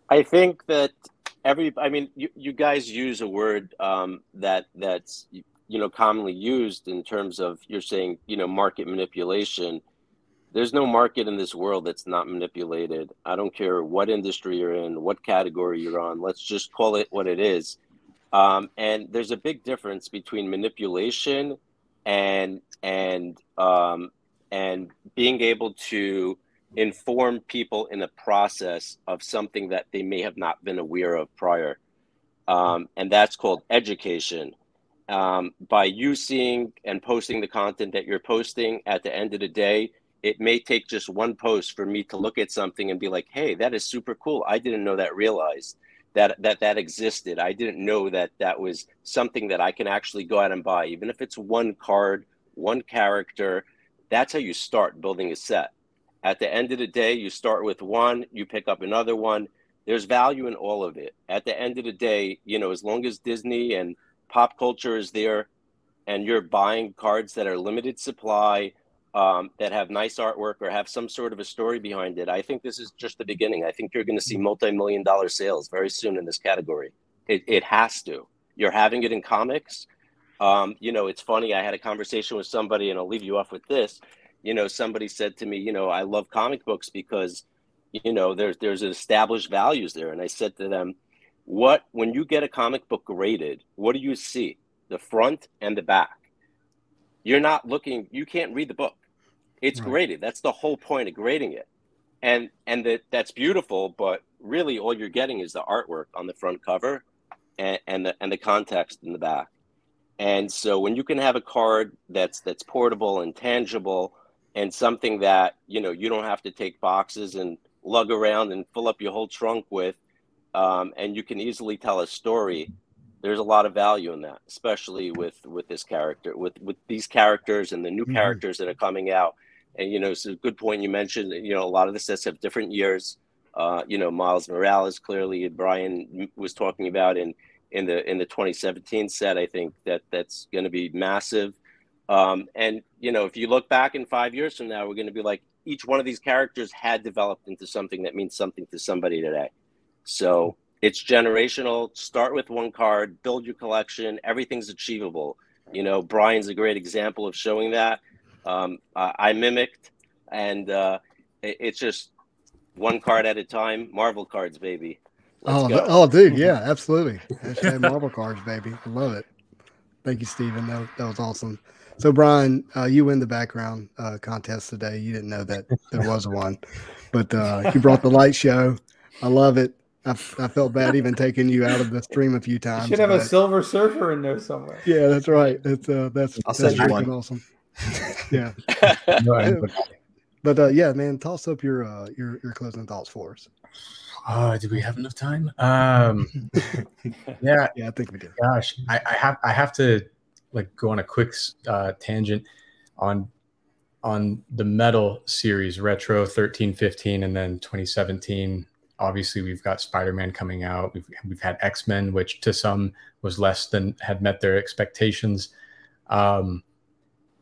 I think that every, I mean, you, you guys use a word um, that that's, you know, commonly used in terms of, you're saying, you know, market manipulation. There's no market in this world that's not manipulated. I don't care what industry you're in, what category you're on. Let's just call it what it is. Um, and there's a big difference between manipulation and and um, and being able to inform people in the process of something that they may have not been aware of prior. Um, and that's called education. Um, by you seeing and posting the content that you're posting, at the end of the day, it may take just one post for me to look at something and be like, hey, that is super cool. I didn't know that realized that that, that existed. I didn't know that that was something that I can actually go out and buy. Even if it's one card, one character, that's how you start building a set. At the end of the day, you start with one, you pick up another one. There's value in all of it. At the end of the day, you know, as long as Disney and pop culture is there, and you're buying cards that are limited supply, um, that have nice artwork or have some sort of a story behind it. I think this is just the beginning. I think you're going to see multi-million dollar sales very soon in this category. It, it has to. You're having it in comics. Um, you know, it's funny. I had a conversation with somebody, and I'll leave you off with this. You know, somebody said to me, you know, I love comic books because, you know, there's there's established values there. And I said to them, what, when you get a comic book graded, what do you see? The front and the back. You're not looking, you can't read the book. It's right. Graded. That's the whole point of grading it. And and that that's beautiful, but really all you're getting is the artwork on the front cover and, and the and the context in the back. And so when you can have a card that's that's portable and tangible and something that, you know, you don't have to take boxes and lug around and fill up your whole trunk with, Um, and you can easily tell a story, there's a lot of value in that, especially with, with this character, with, with these characters and the new mm-hmm. characters that are coming out. And, you know, it's a good point you mentioned, you know, a lot of the sets have different years. Uh, you know, Miles Morales, clearly, Brian was talking about in, in the in the twenty seventeen set, I think that that's going to be massive. Um, and, you know, if you look back in five years from now, we're going to be like, each one of these characters had developed into something that means something to somebody today. So it's generational. Start with one card, build your collection. Everything's achievable. You know, Brian's a great example of showing that. Um, I, I mimicked, and uh, it, it's just one card at a time. Marvel cards, baby. Let's oh, go. oh, dude, yeah, absolutely. Hashtag Marvel cards, baby. I love it. Thank you, Stephen. That, that was awesome. So, Brian, uh, you win the background uh, contest today. You didn't know that there was one, but uh, you brought the light show. I love it. I, I felt bad even taking you out of the stream a few times. You should have a Silver Surfer in there somewhere. Yeah, that's right. That's uh, that's, I'll that's send you one. Awesome. Yeah. No, But uh, yeah, man, toss up your uh, your your closing thoughts for us. Uh, do we have enough time? Um, yeah, yeah, I think we do. Gosh, I, I have I have to like go on a quick uh, tangent on on the Metal series, retro thirteen, fifteen, and then twenty seventeen. Obviously, we've got Spider-Man coming out. We've we've had X-Men, which to some was less than had met their expectations. Um,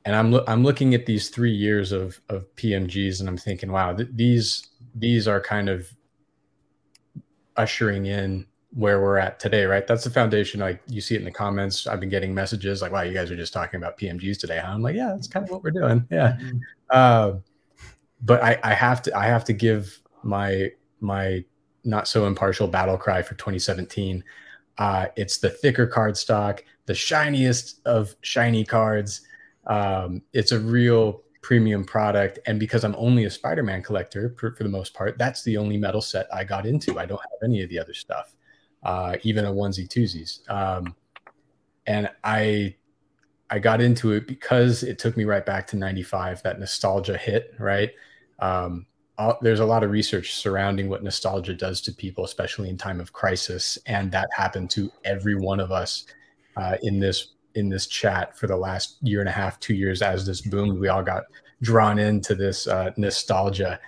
and I'm lo- I'm looking at these three years of of P M Gs, and I'm thinking, wow, th- these these are kind of ushering in where we're at today, right? That's the foundation. Like you see it in the comments. I've been getting messages like, "Wow, you guys are just talking about P M Gs today." Huh? I'm like, yeah, that's kind of what we're doing. Yeah, mm-hmm. uh, but I, I have to I have to give my my not so impartial battle cry for twenty seventeen. Uh, it's the thicker card stock, the shiniest of shiny cards. Um, it's a real premium product. And because I'm only a Spider-Man collector for, for the most part, that's the only Metal set I got into. I don't have any of the other stuff, uh, even a onesie twosies. Um, and I, I got into it because it took me right back to ninety-five, that nostalgia hit, right? Um, All, there's a lot of research surrounding what nostalgia does to people, especially in time of crisis, and that happened to every one of us uh, in this in this chat for the last year and a half, two years. As this boomed, we all got drawn into this uh, nostalgia,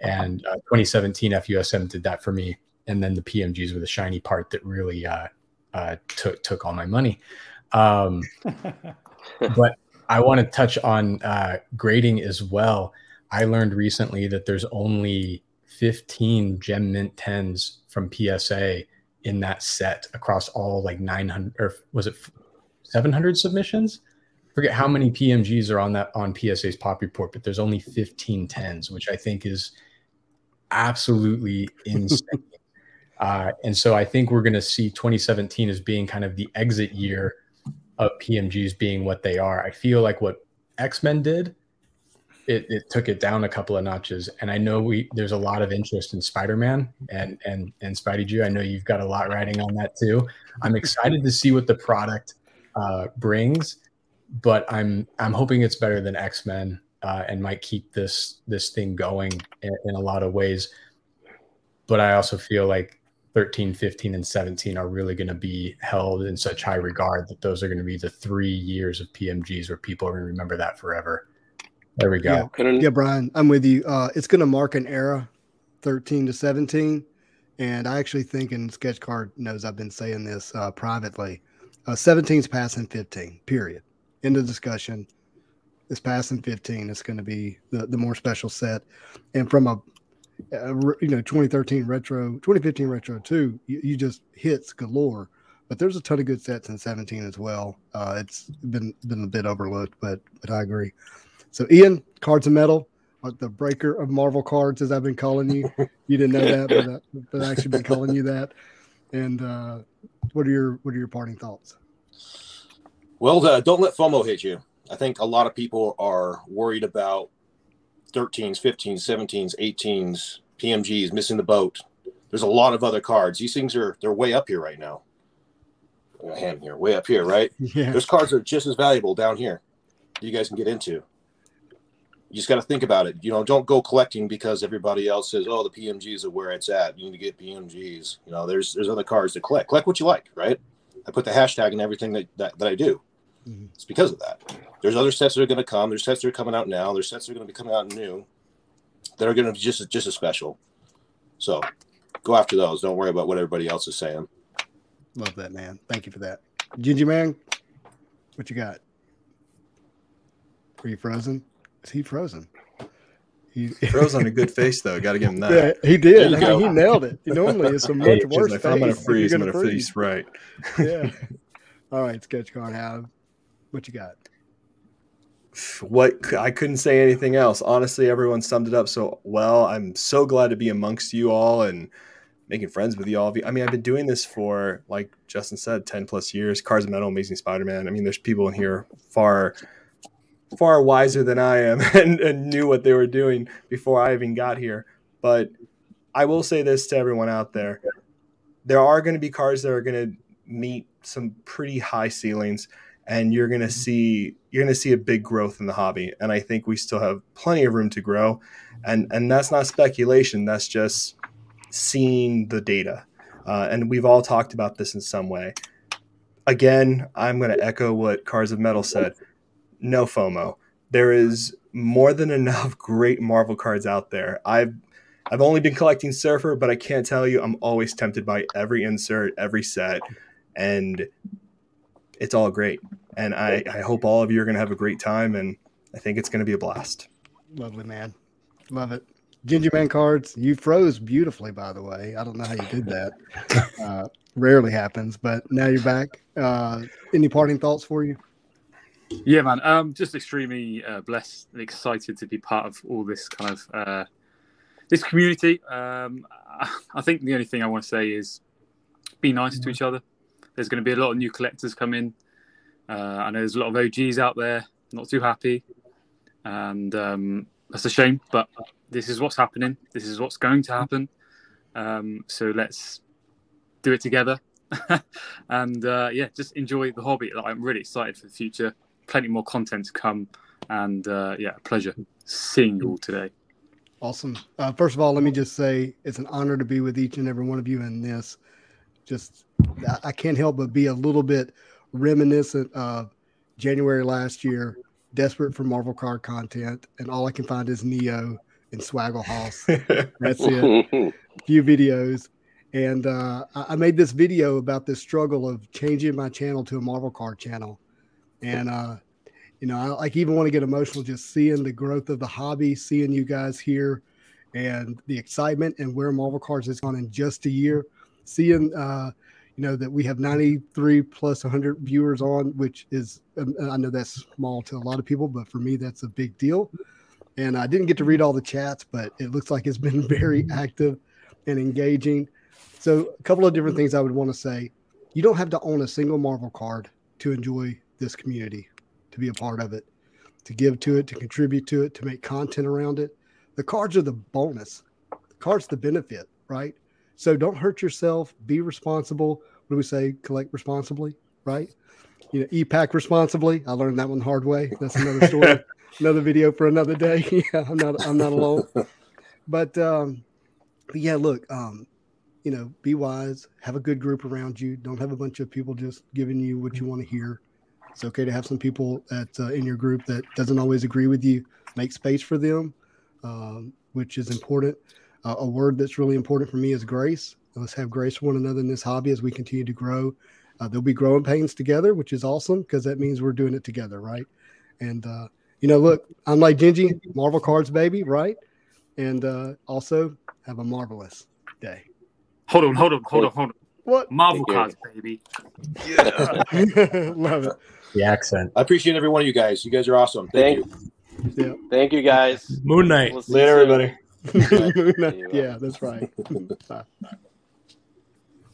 and uh, twenty seventeen F U S M did that for me. And then the P M Gs were the shiny part that really uh, uh, took took all my money. Um, but I want to touch on uh, grading as well. I learned recently that there's only fifteen Gem Mint tens from P S A in that set across all like nine hundred or was it seven hundred submissions? I forget how many P M Gs are on that on P S A's pop report, but there's only fifteen tens, which I think is absolutely insane. uh, and so I think we're going to see twenty seventeen as being kind of the exit year of P M Gs being what they are. I feel like what X-Men did, It, it took it down a couple of notches, and I know we there's a lot of interest in Spider-Man and and and SpideyGio. I know you've got a lot riding on that too. I'm excited to see what the product uh, brings, but I'm I'm hoping it's better than X-Men uh, and might keep this this thing going in, in a lot of ways. But I also feel like thirteen, fifteen, and seventeen are really going to be held in such high regard that those are going to be the three years of P M Gs where people are going to remember that forever. There we go. Yeah. yeah, Brian, I'm with you. Uh, it's going to mark an era, thirteen to seventeen. And I actually think, and Sketch Card knows I've been saying this uh, privately, uh, seventeen's passing fifteen, period. End of discussion. It's passing fifteen. It's going to be the, the more special set. And from a, a you know, twenty thirteen retro, twenty fifteen retro too, you, you just hits galore. But there's a ton of good sets in seventeen as well. Uh, it's been been a bit overlooked, but but I agree. So, Ian, Cards of Metal, the breaker of Marvel cards, as I've been calling you. You didn't know that, but, I, but I've actually been calling you that. And uh, what are your what are your parting thoughts? Well, uh, don't let FOMO hit you. I think a lot of people are worried about thirteens, fifteens, seventeens, eighteens, P M Gs, missing the boat. There's a lot of other cards. These things are they're way up here right now. I am here, way up here, right? Yeah. Those cards are just as valuable down here. You guys can get into. You just got to think about it. You know, don't go collecting because everybody else says, "Oh, the P M Gs are where it's at. You need to get P M Gs." You know, there's there's other cards to collect. Collect what you like, right? I put the hashtag in everything that, that, that I do. Mm-hmm. It's because of that. There's other sets that are going to come. There's sets that are coming out now. There's sets that are going to be coming out new that are going to be just just as special. So go after those. Don't worry about what everybody else is saying. Love that, man. Thank you for that, Gingy Man. What you got? Are you frozen? Is he frozen? He froze on a good face, though. Got to give him that. Yeah, he did. He go. nailed it. Normally, it's a much hey, worse like, face. I'm going to freeze. I'm going to freeze. Right. Yeah. All right, Sketch Card Hive. What you got? What I couldn't say anything else. Honestly, everyone summed it up so well. I'm so glad to be amongst you all and making friends with you all. I mean, I've been doing this for, like Justin said, ten plus years. Cards of Metal, Amazing Spider-Man. I mean, there's people in here far... far wiser than I am and, and knew what they were doing before I even got here. But I will say this to everyone out there. There are going to be cards that are going to meet some pretty high ceilings. and you're going to see you're going to see a big growth in the hobby. And I think we still have plenty of room to grow. And and that's not speculation. That's just seeing the data. Uh, and we've all talked about this in some way. Again, I'm going to echo what Cards of Metal said. No FOMO. There is more than enough great Marvel cards out there. I've I've only been collecting Surfer, but I can't tell you I'm always tempted by every insert, every set, and it's all great. And I, I hope all of you are going to have a great time, and I think it's going to be a blast. Lovely, man. Love it. Gingy Man Cards, you froze beautifully, by the way. I don't know how you did that. Uh, rarely happens, but now you're back. Uh, any parting thoughts for you? Yeah, man. Um, just extremely uh, blessed and excited to be part of all this kind of uh, this community. Um, I think the only thing I want to say is be nice mm-hmm. to each other. There's going to be a lot of new collectors come in. Uh, I know there's a lot of O Gs out there, not too happy. And um, that's a shame, but this is what's happening. This is what's going to happen. Um, so let's do it together. and uh, yeah, just enjoy the hobby. Like, I'm really excited for the future. Plenty more content to come. And uh, yeah, a pleasure seeing you all today. Awesome. Uh, first of all, let me just say it's an honor to be with each and every one of you in this. Just, I can't help but be a little bit reminiscent of January last year, desperate for Marvel card content, and all I can find is Neo and Swaggle House. That's it. Few videos. And uh, I made this video about this struggle of changing my channel to a Marvel card channel. And, uh, you know, I like even want to get emotional just seeing the growth of the hobby, seeing you guys here and the excitement and where Marvel cards has gone in just a year. Seeing, uh, you know, that we have ninety-three plus one hundred viewers on, which is, um, I know that's small to a lot of people, but for me, that's a big deal. And I didn't get to read all the chats, but it looks like it's been very active and engaging. So a couple of different things I would want to say. You don't have to own a single Marvel card to enjoy this community, to be a part of it, to give to it, to contribute to it, to make content around it. The cards are the bonus. The cards the benefit, right? So don't hurt yourself. Be responsible. What do we say? Collect responsibly, right? You know, E PAC responsibly. I learned that one the hard way. That's another story, another video for another day. Yeah, I'm not, I'm not alone. But, um, but yeah, look, um, you know, be wise. Have a good group around you. Don't have a bunch of people just giving you what you want to hear. It's okay to have some people at uh, in your group that doesn't always agree with you. Make space for them, um, which is important. Uh, a word that's really important for me is grace. Let's have grace for one another in this hobby as we continue to grow. Uh, there'll be growing pains together, which is awesome because that means we're doing it together, right? And, uh, you know, look, I'm like Gingy, Marvel cards, baby, right? And uh, also have a marvelous day. Hold on, hold on, hold on, hold on. What? Marvel cards, baby. Yeah. Love it. The accent. I appreciate every one of you guys. You guys are awesome. Thank, Thank you. you. Thank you, guys. Moon Knight. Later, everybody. Yeah, that's right.